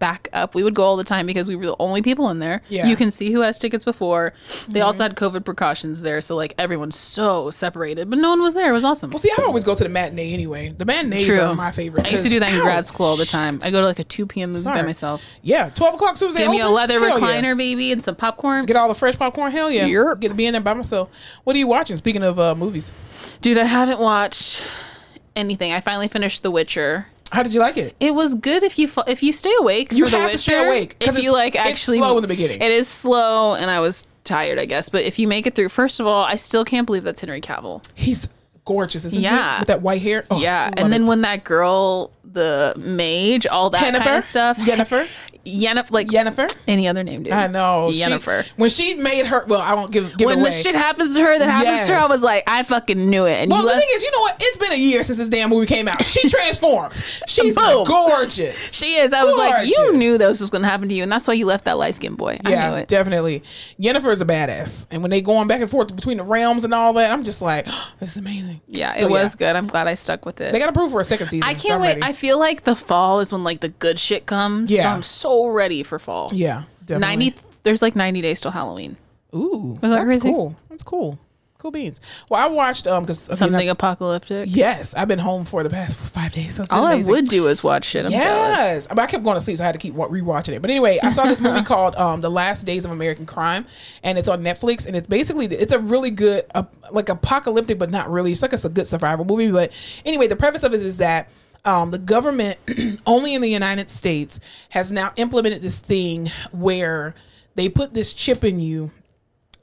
back up, we would go all the time because we were the only people in there. Yeah. You can see who has tickets before. They also had COVID precautions there, so like everyone's so separated, but no one was there. It was awesome. Well, see, I always go to the matinee anyway. The matinees are my favorite. I used to do that in grad school all the time. I go to like a 2 p.m. movie by myself. Yeah, 12 o'clock Tuesday. Give me a leather recliner, baby, and some popcorn. Get all the fresh popcorn. Hell yeah. You're going to be in there by myself. What are you watching? Speaking of movies. Dude, I haven't watched anything. I finally finished The Witcher. How did you like it? It was good if you stay awake. You have to stay awake. If you like, actually, it's slow in the beginning. It is slow, and I was tired, I guess. But if you make it through, first of all, I still can't believe that's Henry Cavill. He's gorgeous, isn't he? With that white hair. Oh, yeah, and then when that girl, the mage, all that kind of stuff. Yennefer. Yennefer, like Yennefer, any other name, dude. I know Yennefer. When she made her, well, I won't give when away. When the shit happens to her, I was like, I fucking knew it. And well, the thing is, you know what? It's been a year since this damn movie came out. She transforms. She's gorgeous. She is. I was like, you knew that was going to happen to you, and that's why you left that light skinned boy. Yeah, I knew it. Definitely. Yennefer is a badass, and when they going back and forth between the realms and all that, I'm just like, oh, this is amazing. Yeah, so, it was good. I'm glad I stuck with it. They got approved for a second season. I can't wait. Ready. I feel like the fall is when like the good shit comes. Yeah, so I'm so ready for fall. Yeah, definitely. There's like 90 days till Halloween. Ooh, that's cool. That's cool. Cool beans. Well, I watched because something apocalyptic. Yes, I've been home for the past 5 days. All amazing. I would do is watch shit. I'm jealous. I mean, I kept going to sleep, so I had to keep rewatching it. But anyway, I saw this movie called The Last Days of American Crime, and it's on Netflix. And it's basically a really good like apocalyptic, but not really. It's like a good survival movie. But anyway, the premise of it is that. The government, only in the United States, has now implemented this thing where they put this chip in you,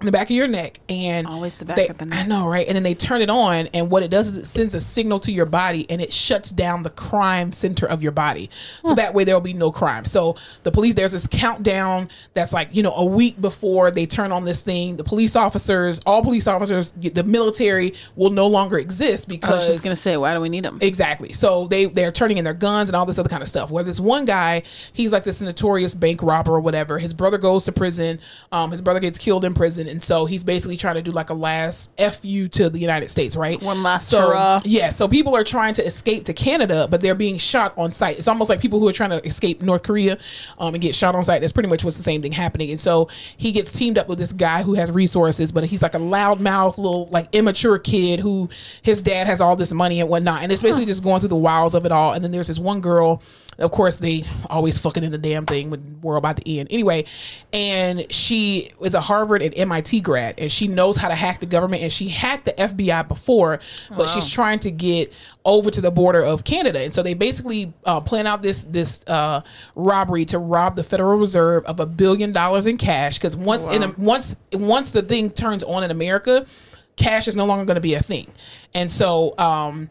in the back of your neck, and always the back of the neck. I know, right? And then they turn it on, and what it does is it sends a signal to your body, and it shuts down the crime center of your body. So that way there will be no crime. So the police, there's this countdown that's like, you know, a week before they turn on this thing. The police officers, all police officers, the military will no longer exist because I was just gonna say, why do we need them? Exactly. So they're turning in their guns and all this other kind of stuff. Where this one guy, he's like this notorious bank robber or whatever. His brother goes to prison. His brother gets killed in prison. And so he's basically trying to do like a last F-you to the United States, right? One last hurrah. Yeah. So people are trying to escape to Canada, but they're being shot on site. It's almost like people who are trying to escape North Korea and get shot on site. That's pretty much what's the same thing happening. And so he gets teamed up with this guy who has resources, but he's like a loudmouth, little like immature kid who his dad has all this money and whatnot. And it's basically just going through the wiles of it all. And then there's this one girl Of course, they always fucking in the damn thing when the world about to end. Anyway, and she is a Harvard and MIT grad, and she knows how to hack the government, and she hacked the FBI before, but she's trying to get over to the border of Canada. And so they basically plan out this robbery to rob the Federal Reserve of $1 billion in cash, because once the thing turns on in America, cash is no longer going to be a thing. And so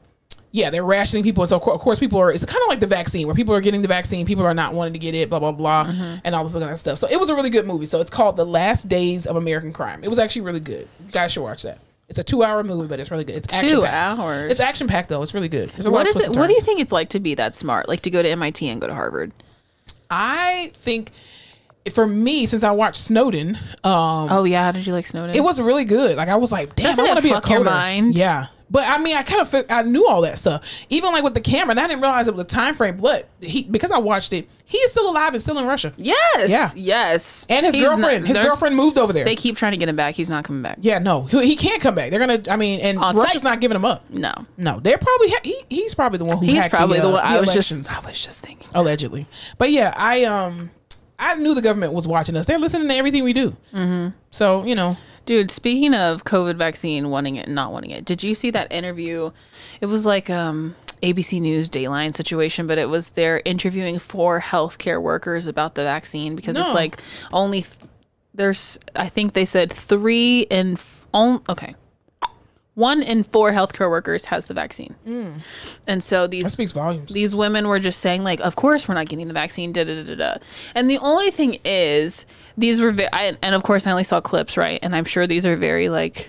yeah, they're rationing people. And so, of course, people are, it's kind of like the vaccine, where people are getting the vaccine, people are not wanting to get it, blah, blah, blah, and all this kind of stuff. So it was a really good movie. So it's called The Last Days of American Crime. It was actually really good. You guys should watch that. It's a 2-hour movie, but it's really good. It's action-packed. 2 hours. It's action-packed, though. It's really good. What do you think it's like to be that smart, like to go to MIT and go to Harvard? I think... for me, since I watched Snowden, how did you like Snowden? It was really good. Like, I was like, damn, I want to be a coder. Mind? Yeah, but I mean, I kind of I knew all that stuff, even like with the camera, and I didn't realize it was a time frame. But because I watched it, he is still alive and still in Russia. Yes, yeah, yes. And his girlfriend moved over there. They keep trying to get him back. He's not coming back. Yeah, no, he can't come back. They're gonna. I mean, and Russia's not giving him up. No. They're probably he's probably the one who. He's probably the one. I was just thinking allegedly, but yeah, I knew the government was watching us. They're listening to everything we do. So, you know. Dude, speaking of COVID vaccine, wanting it and not wanting it, did you see that interview? It was like ABC News Dayline situation, but it was they're interviewing 4 healthcare workers about the vaccine, because it's like only I think they said 1 in 4 healthcare workers has the vaccine. And so that speaks volumes. These women were just saying, like, of course we're not getting the vaccine, And the only thing is, these were, and of course I only saw clips, right? And I'm sure these are very, like,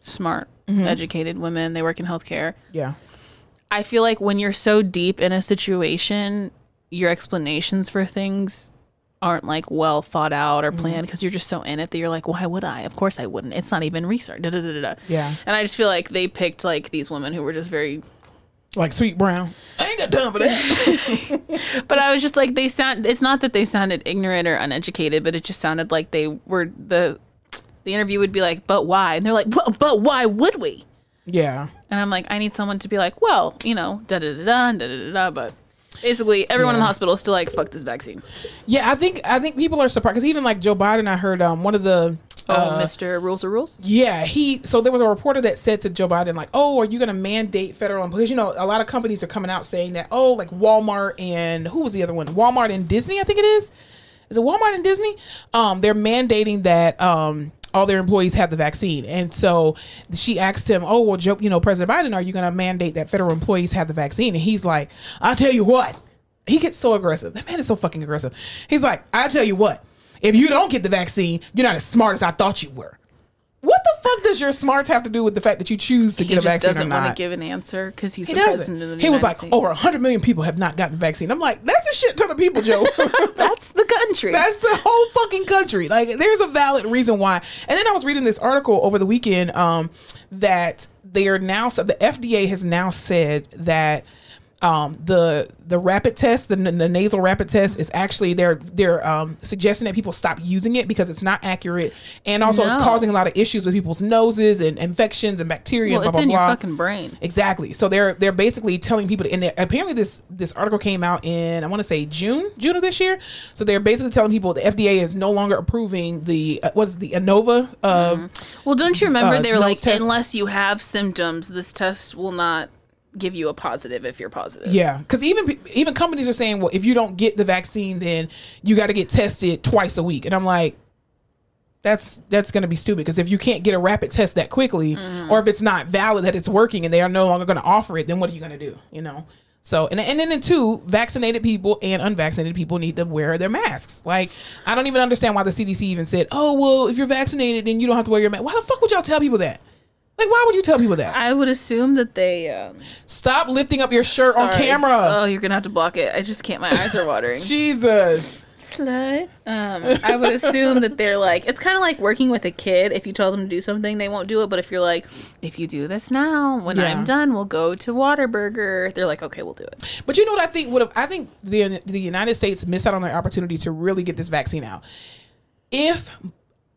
smart, educated women. They work in healthcare. Yeah. I feel like when you're so deep in a situation, your explanations for things aren't like well thought out or planned, because you're just so in it that you're like, why would I? Of course I wouldn't. It's not even research. Yeah. And I just feel like they picked like these women who were just very like Sweet Brown. I ain't got time for that. But I was just like, it's not that they sounded ignorant or uneducated, but it just sounded like they were the interview would be like, but why? And they're like, well, but why would we? Yeah. And I'm like, I need someone to be like, well, you know, but basically, everyone in the hospital is still like, fuck this vaccine. Yeah, I think people are surprised. Because even like Joe Biden, I heard one of the... Mr. Rules are Rules? Yeah. So there was a reporter that said to Joe Biden, like, oh, are you going to mandate federal... Because, you know, a lot of companies are coming out saying that, oh, like Walmart and... Who was the other one? Walmart and Disney, I think it is. Is it Walmart and Disney? They're mandating that... all their employees have the vaccine. And so she asked him, oh, well, Joe, you know, President Biden, are you going to mandate that federal employees have the vaccine? And he's like, I'll tell you what. He gets so aggressive. That man is so fucking aggressive. He's like, I'll tell you what. If you don't get the vaccine, you're not as smart as I thought you were. What the fuck does your smarts have to do with the fact that you choose to get a vaccine or not? He doesn't want to give an answer because he's the president of the United States. He was like, over 100 million people have not gotten the vaccine. I'm like, that's a shit ton of people, Joe. That's the country. That's the whole fucking country. Like, there's a valid reason why. And then I was reading this article over the weekend that they are now, the FDA has now said that the rapid test, the nasal rapid test is actually they're suggesting that people stop using it because it's not accurate, and also it's causing a lot of issues with people's noses and infections and bacteria. Well, and blah, it's blah, in blah, your blah. Fucking brain. Exactly. So they're basically telling people, and apparently this article came out in I want to say June of this year. So they're basically telling people the FDA is no longer approving the what's the Innova. Well, don't you remember they were like test? Unless you have symptoms, this test will not give you a positive if you're positive. Yeah, because even companies are saying, well, if you don't get the vaccine, then you got to get tested twice a week. And I'm like, that's going to be stupid, because if you can't get a rapid test that quickly, or if it's not valid that it's working and they are no longer going to offer it, then what are you going to do? You know. So and then two, vaccinated people and unvaccinated people need to wear their masks. Like, I don't even understand why the CDC even said, oh, well, if you're vaccinated, then you don't have to wear your mask. Why the fuck would y'all tell people that? Like, why would you tell people that? I would assume that they... Stop lifting up your shirt on camera. Oh, you're going to have to block it. I just can't. My eyes are watering. Jesus. Slut. I would assume that they're like... It's kind of like working with a kid. If you tell them to do something, they won't do it. But if you're like, if you do this now, when I'm done, we'll go to Whataburger. They're like, okay, we'll do it. But you know what I think would have... I think the United States missed out on their opportunity to really get this vaccine out. If...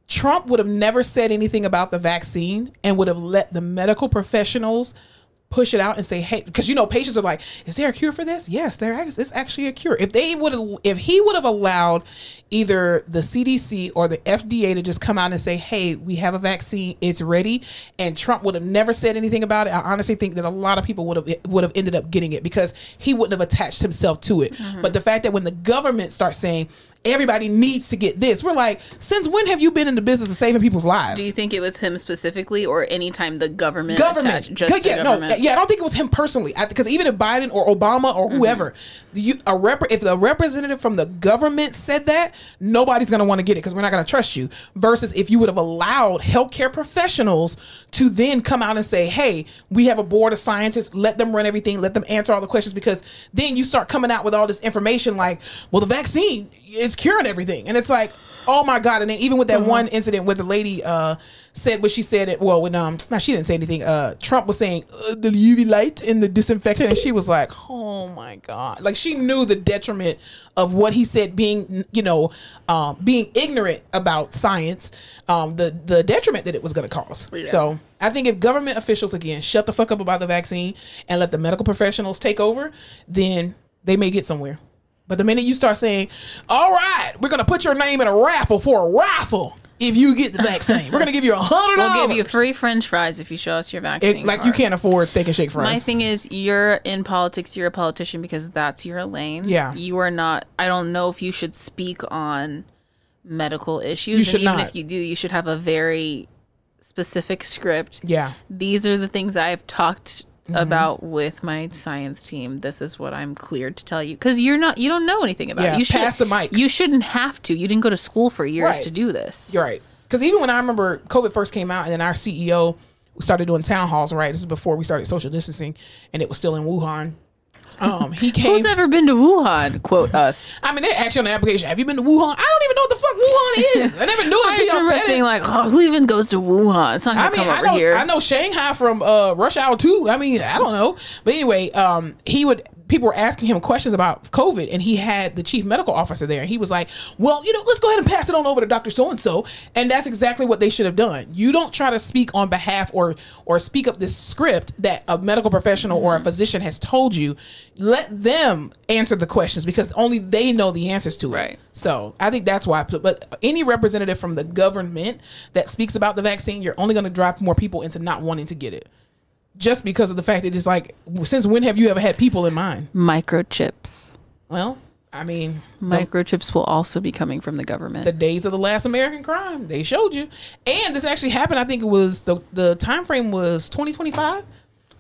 Trump would have never said anything about the vaccine and would have let the medical professionals push it out and say, hey, because, you know, patients are like, is there a cure for this? Yes, there is. It's actually a cure. If they would have, if he would have allowed either the CDC or the FDA to just come out and say, hey, we have a vaccine, it's ready, and Trump would have never said anything about it, I honestly think that a lot of people would have ended up getting it because he wouldn't have attached himself to it. Mm-hmm. But the fact that when the government starts saying everybody needs to get this, we're like, since when have you been in the business of saving people's lives? Do you think it was him specifically, or anytime the government just government? No, yeah, I don't think it was him personally, because even if Biden or Obama or whoever, if the representative from the government said that, nobody's going to want to get it because we're not going to trust you. Versus if you would have allowed healthcare professionals to then come out and say, hey, we have a board of scientists, let them run everything, let them answer all the questions, because then you start coming out with all this information like, well, the vaccine, it's curing everything, and it's like, oh my god. And then even with that one incident where the lady said what she said, she didn't say anything, Trump was saying the UV light and the disinfectant, and she was like, oh my god, like she knew the detriment of what he said, being, you know, being ignorant about science, the detriment that it was going to cause. Yeah. So I think if government officials again shut the fuck up about the vaccine and let the medical professionals take over, then they may get somewhere. But the minute you start saying, all right, we're going to put your name in a raffle for a rifle if you get the vaccine, we're going to give you $100. We'll give you free french fries if you show us your vaccine card. You can't afford steak and shake fries. My thing is, you're in politics, you're a politician because that's your lane. Yeah. You are not, I don't know if you should speak on medical issues. You should and even not. If you do, you should have a very specific script. Yeah. These are the things I've talked about with my science team. This is what I'm cleared to tell you, because you don't know anything about it. You should pass the mic. You shouldn't have to. You didn't go to school for years to do this. You're right. Because even when I remember COVID first came out, and then our CEO started doing town halls. Right, this is before we started social distancing, and it was still in Wuhan. He came. Who's ever been to Wuhan? Quote us. I mean, they're actually on the application. Have you been to Wuhan? I don't even know what the fuck Wuhan is. I never knew it until y'all said it. Like, oh, who even goes to Wuhan? It's not gonna come over here. I know Shanghai from Rush Hour 2. I mean, I don't know. But anyway, people were asking him questions about COVID, and he had the chief medical officer there, and he was like, well, you know, let's go ahead and pass it on over to Dr. So-and-so. And that's exactly what they should have done. You don't try to speak on behalf or speak up this script that a medical professional or a physician has told you. Let them answer the questions, because only they know the answers to it. Right. So I think that's why. But any representative from the government that speaks about the vaccine, you're only going to drive more people into not wanting to get it. Just because of the fact that it's like, since when have you ever had people in mind? Microchips. Well, I mean, microchips will also be coming from the government. The days of the last American crime, they showed you. And this actually happened. I think it was the time frame was 2025.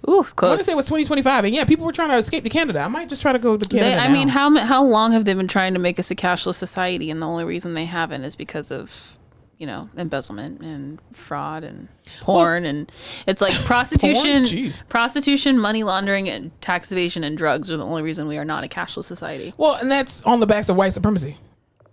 Ooh, it's close. I want to say it was 2025, and yeah, people were trying to escape to Canada. I might just try to go to Canada. I mean, how long have they been trying to make us a cashless society, and the only reason they haven't is because of, you know, embezzlement and fraud and porn, and it's like prostitution, money laundering, and tax evasion and drugs are the only reason we are not a cashless society. Well, and that's on the backs of white supremacy,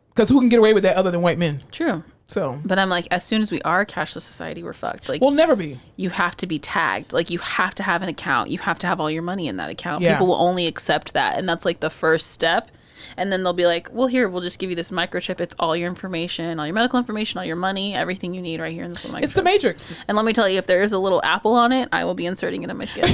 because who can get away with that other than white men? True. So, but I'm like, as soon as we are a cashless society, we're fucked. Like, we'll never be. You have to be tagged. Like, you have to have an account. You have to have all your money in that account. Yeah. People will only accept that, and that's like the first step. And then they'll be like, well, here, we'll just give you this microchip. It's all your information, all your medical information, all your money, everything you need right here in this little microchip. It's the Matrix. And let me tell you, if there is a little apple on it, I will be inserting it in my skin.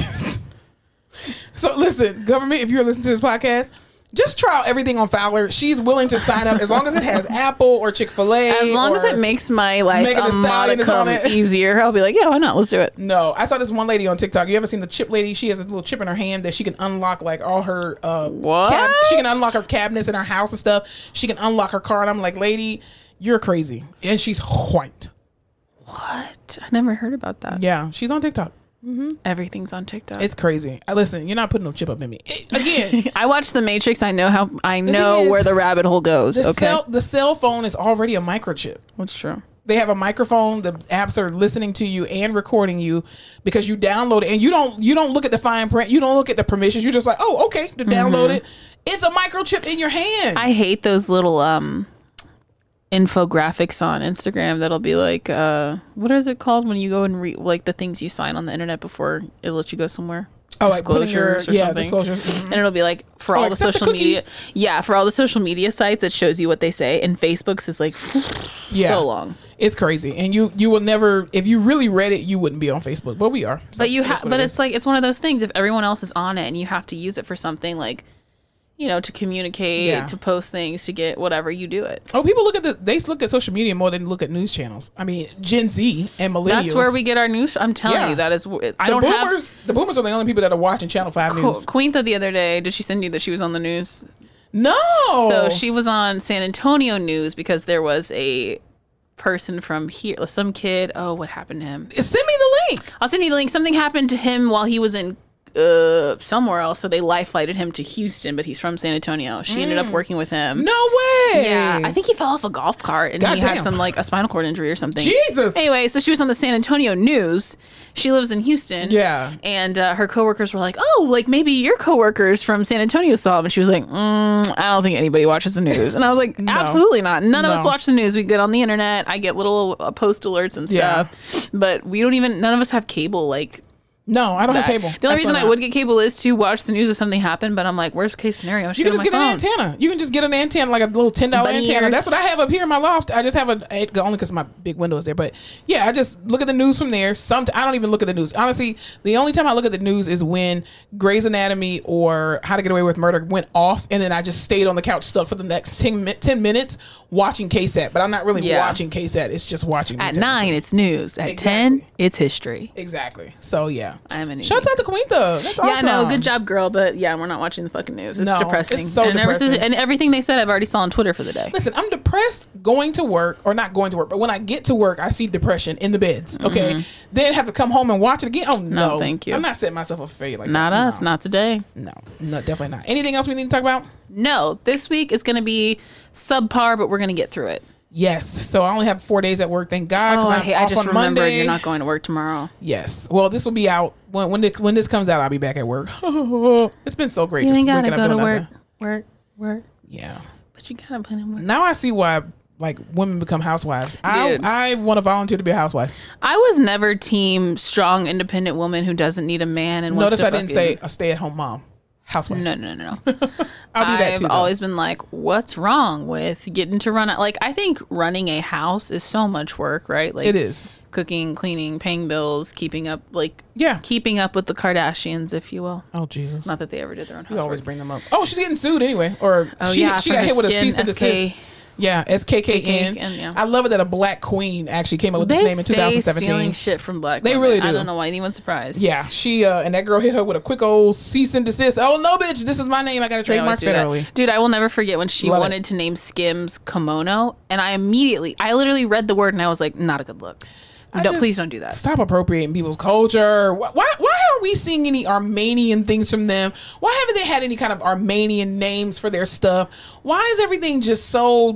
So listen, government, if you're listening to this podcast, just try out everything on Fowler. She's willing to sign up as long as it has Apple or Chick-fil-A. As long as it makes my life a modicum easier, I'll be like, yeah, why not? Let's do it. No, I saw this one lady on TikTok. You ever seen the chip lady? She has a little chip in her hand that she can unlock like all her she can unlock her cabinets in her house and stuff. She can unlock her car, and I'm like, lady, you're crazy. And she's white. What? I never heard about that. Yeah, she's on TikTok. Mm-hmm. Everything's on TikTok. It's crazy. Listen, you're not putting no chip up in me. Again, I watched The Matrix. I know where the rabbit hole goes. The cell phone is already a microchip. That's true. They have a microphone. The apps are listening to you and recording you because you download it, and you don't look at the fine print. You don't look at the permissions. You're just like, oh, okay, to download it. It's a microchip in your hand. I hate those little infographics on Instagram that'll be like, what is it called when you go and read like the things you sign on the internet before it lets you go somewhere? Oh, disclosures, like disclosures. And it'll be like for all the social media. Yeah, for all the social media sites, it shows you what they say, and Facebook's is like so long. It's crazy. And you will never, if you really read it, you wouldn't be on Facebook, but we are. So but you have, but it's like, it's one of those things. If everyone else is on it and you have to use it for something, like, you know, to communicate, yeah, to post things, to get whatever, you do it. Oh, people look at they look at social media more than look at news channels. I mean, Gen Z and millennials. That's where we get our news. I'm telling you, that is. The boomers are the only people that are watching Channel 5 News. Quintha the other day, did she send you that she was on the news? No. So she was on San Antonio News because there was a person from here, some kid. Oh, what happened to him? Send me the link. I'll send you the link. Something happened to him while he was in somewhere else, so they life flighted him to Houston, but he's from San Antonio. She ended up working with him. No way. Yeah, I think he fell off a golf cart and he had some, like, a spinal cord injury or something. Jesus. Anyway, so she was on the San Antonio News. She lives in Houston. Yeah. And her coworkers were like, oh, like, maybe your coworkers from San Antonio saw him. And she was like, I don't think anybody watches the news. And I was like, absolutely not. None of us watch the news. We get on the internet. I get little post alerts and stuff, but we don't even, none of us have cable, like. No, I don't have cable. The only reason I would get cable is to watch the news if something happened, but I'm like, worst case scenario, you can just get an antenna. You can just get an antenna, like a little $10 antenna. That's what I have up here in my loft. I just have only because my big window is there. But yeah, I just look at the news from there. I don't even look at the news. Honestly, the only time I look at the news is when Grey's Anatomy or How to Get Away with Murder went off, and then I just stayed on the couch stuck for the next 10 minutes watching KSAT. But I'm not really watching KSAT. It's just watching. At 9, it's news. At 10, it's history. Exactly. So yeah. I'm an idiot. Shout out to Quintha. That's awesome. Yeah, no, good job, girl. But yeah, we're not watching the fucking news. It's depressing. It's so depressing. And everything they said, I've already saw on Twitter for the day. Listen, I'm depressed going to work, or not going to work, but when I get to work, I see depression in the beds. Okay, then have to come home and watch it again. Oh no, thank you. I'm not setting myself up for failure like that. Not us. Not today. No, definitely not. Anything else we need to talk about? No, this week is going to be subpar, but we're going to get through it. Yes. So I only have 4 days at work. Thank God. Oh, I just remembered you're not going to work tomorrow. Yes. Well, this will be out when this comes out. I'll be back at work. It's been so great. You just waking up doing work. Yeah. But you gotta put in work. Now I see why, like, women become housewives. Dude, I want to volunteer to be a housewife. I was never team strong, independent woman who doesn't need a man. And notice I didn't say a stay-at-home mom. Housewife. No. I've always been like, what's wrong with getting to run? Like, I think running a house is so much work, right? Like, it is. Cooking, cleaning, paying bills, keeping up with the Kardashians, if you will. Oh, Jesus. Not that they ever did their own housework. You always bring them up. Oh, she's getting sued anyway. Or she got hit with a cease and desist. Yeah, SKKN. Yeah. I love it that a black queen actually came up with this name in 2017. They stealing shit from black women. They really do. I don't know why anyone's surprised. Yeah, she and that girl hit her with a quick old cease and desist. Oh, no, bitch, this is my name. I got to trademark federally. Dude, I will never forget when she wanted to name Skims Kimono, and I literally read the word, and I was like, not a good look. No, please don't do that. Stop appropriating people's culture. Why are we seeing any Armenian things from them? Why haven't they had any kind of Armenian names for their stuff? Why is everything just so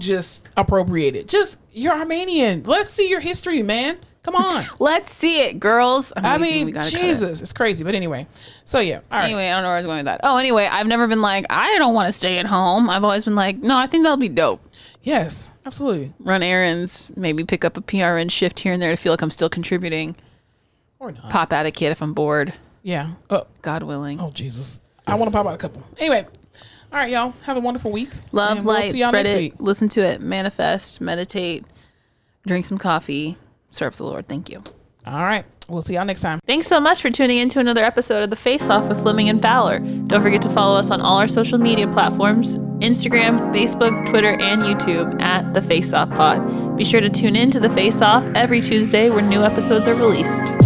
appropriated? Just, you're Armenian. Let's see your history, man. Come on. Let's see it, girls. Amazing. I mean, Jesus, it's crazy. But anyway, so yeah. All right. Anyway, I don't know where I was going with that. Oh, anyway, I've never been like, I don't want to stay at home. I've always been like, no, I think that'll be dope. Yes, absolutely. Run errands, maybe pick up a PRN shift here and there to feel like I'm still contributing. Or not. Pop out a kid if I'm bored. Yeah. God willing. Oh, Jesus. I want to pop out a couple. Anyway. All right, y'all. Have a wonderful week. Love, light, spread it, listen to it, manifest, meditate, drink some coffee, serve the Lord. Thank you. All right. We'll see y'all next time. Thanks so much for tuning in to another episode of The Face Off with Fleming and Fowler. Don't forget to follow us on all our social media platforms, Instagram, Facebook, Twitter, and YouTube @The Face Off Pod. Be sure to tune in to The Face Off every Tuesday where new episodes are released.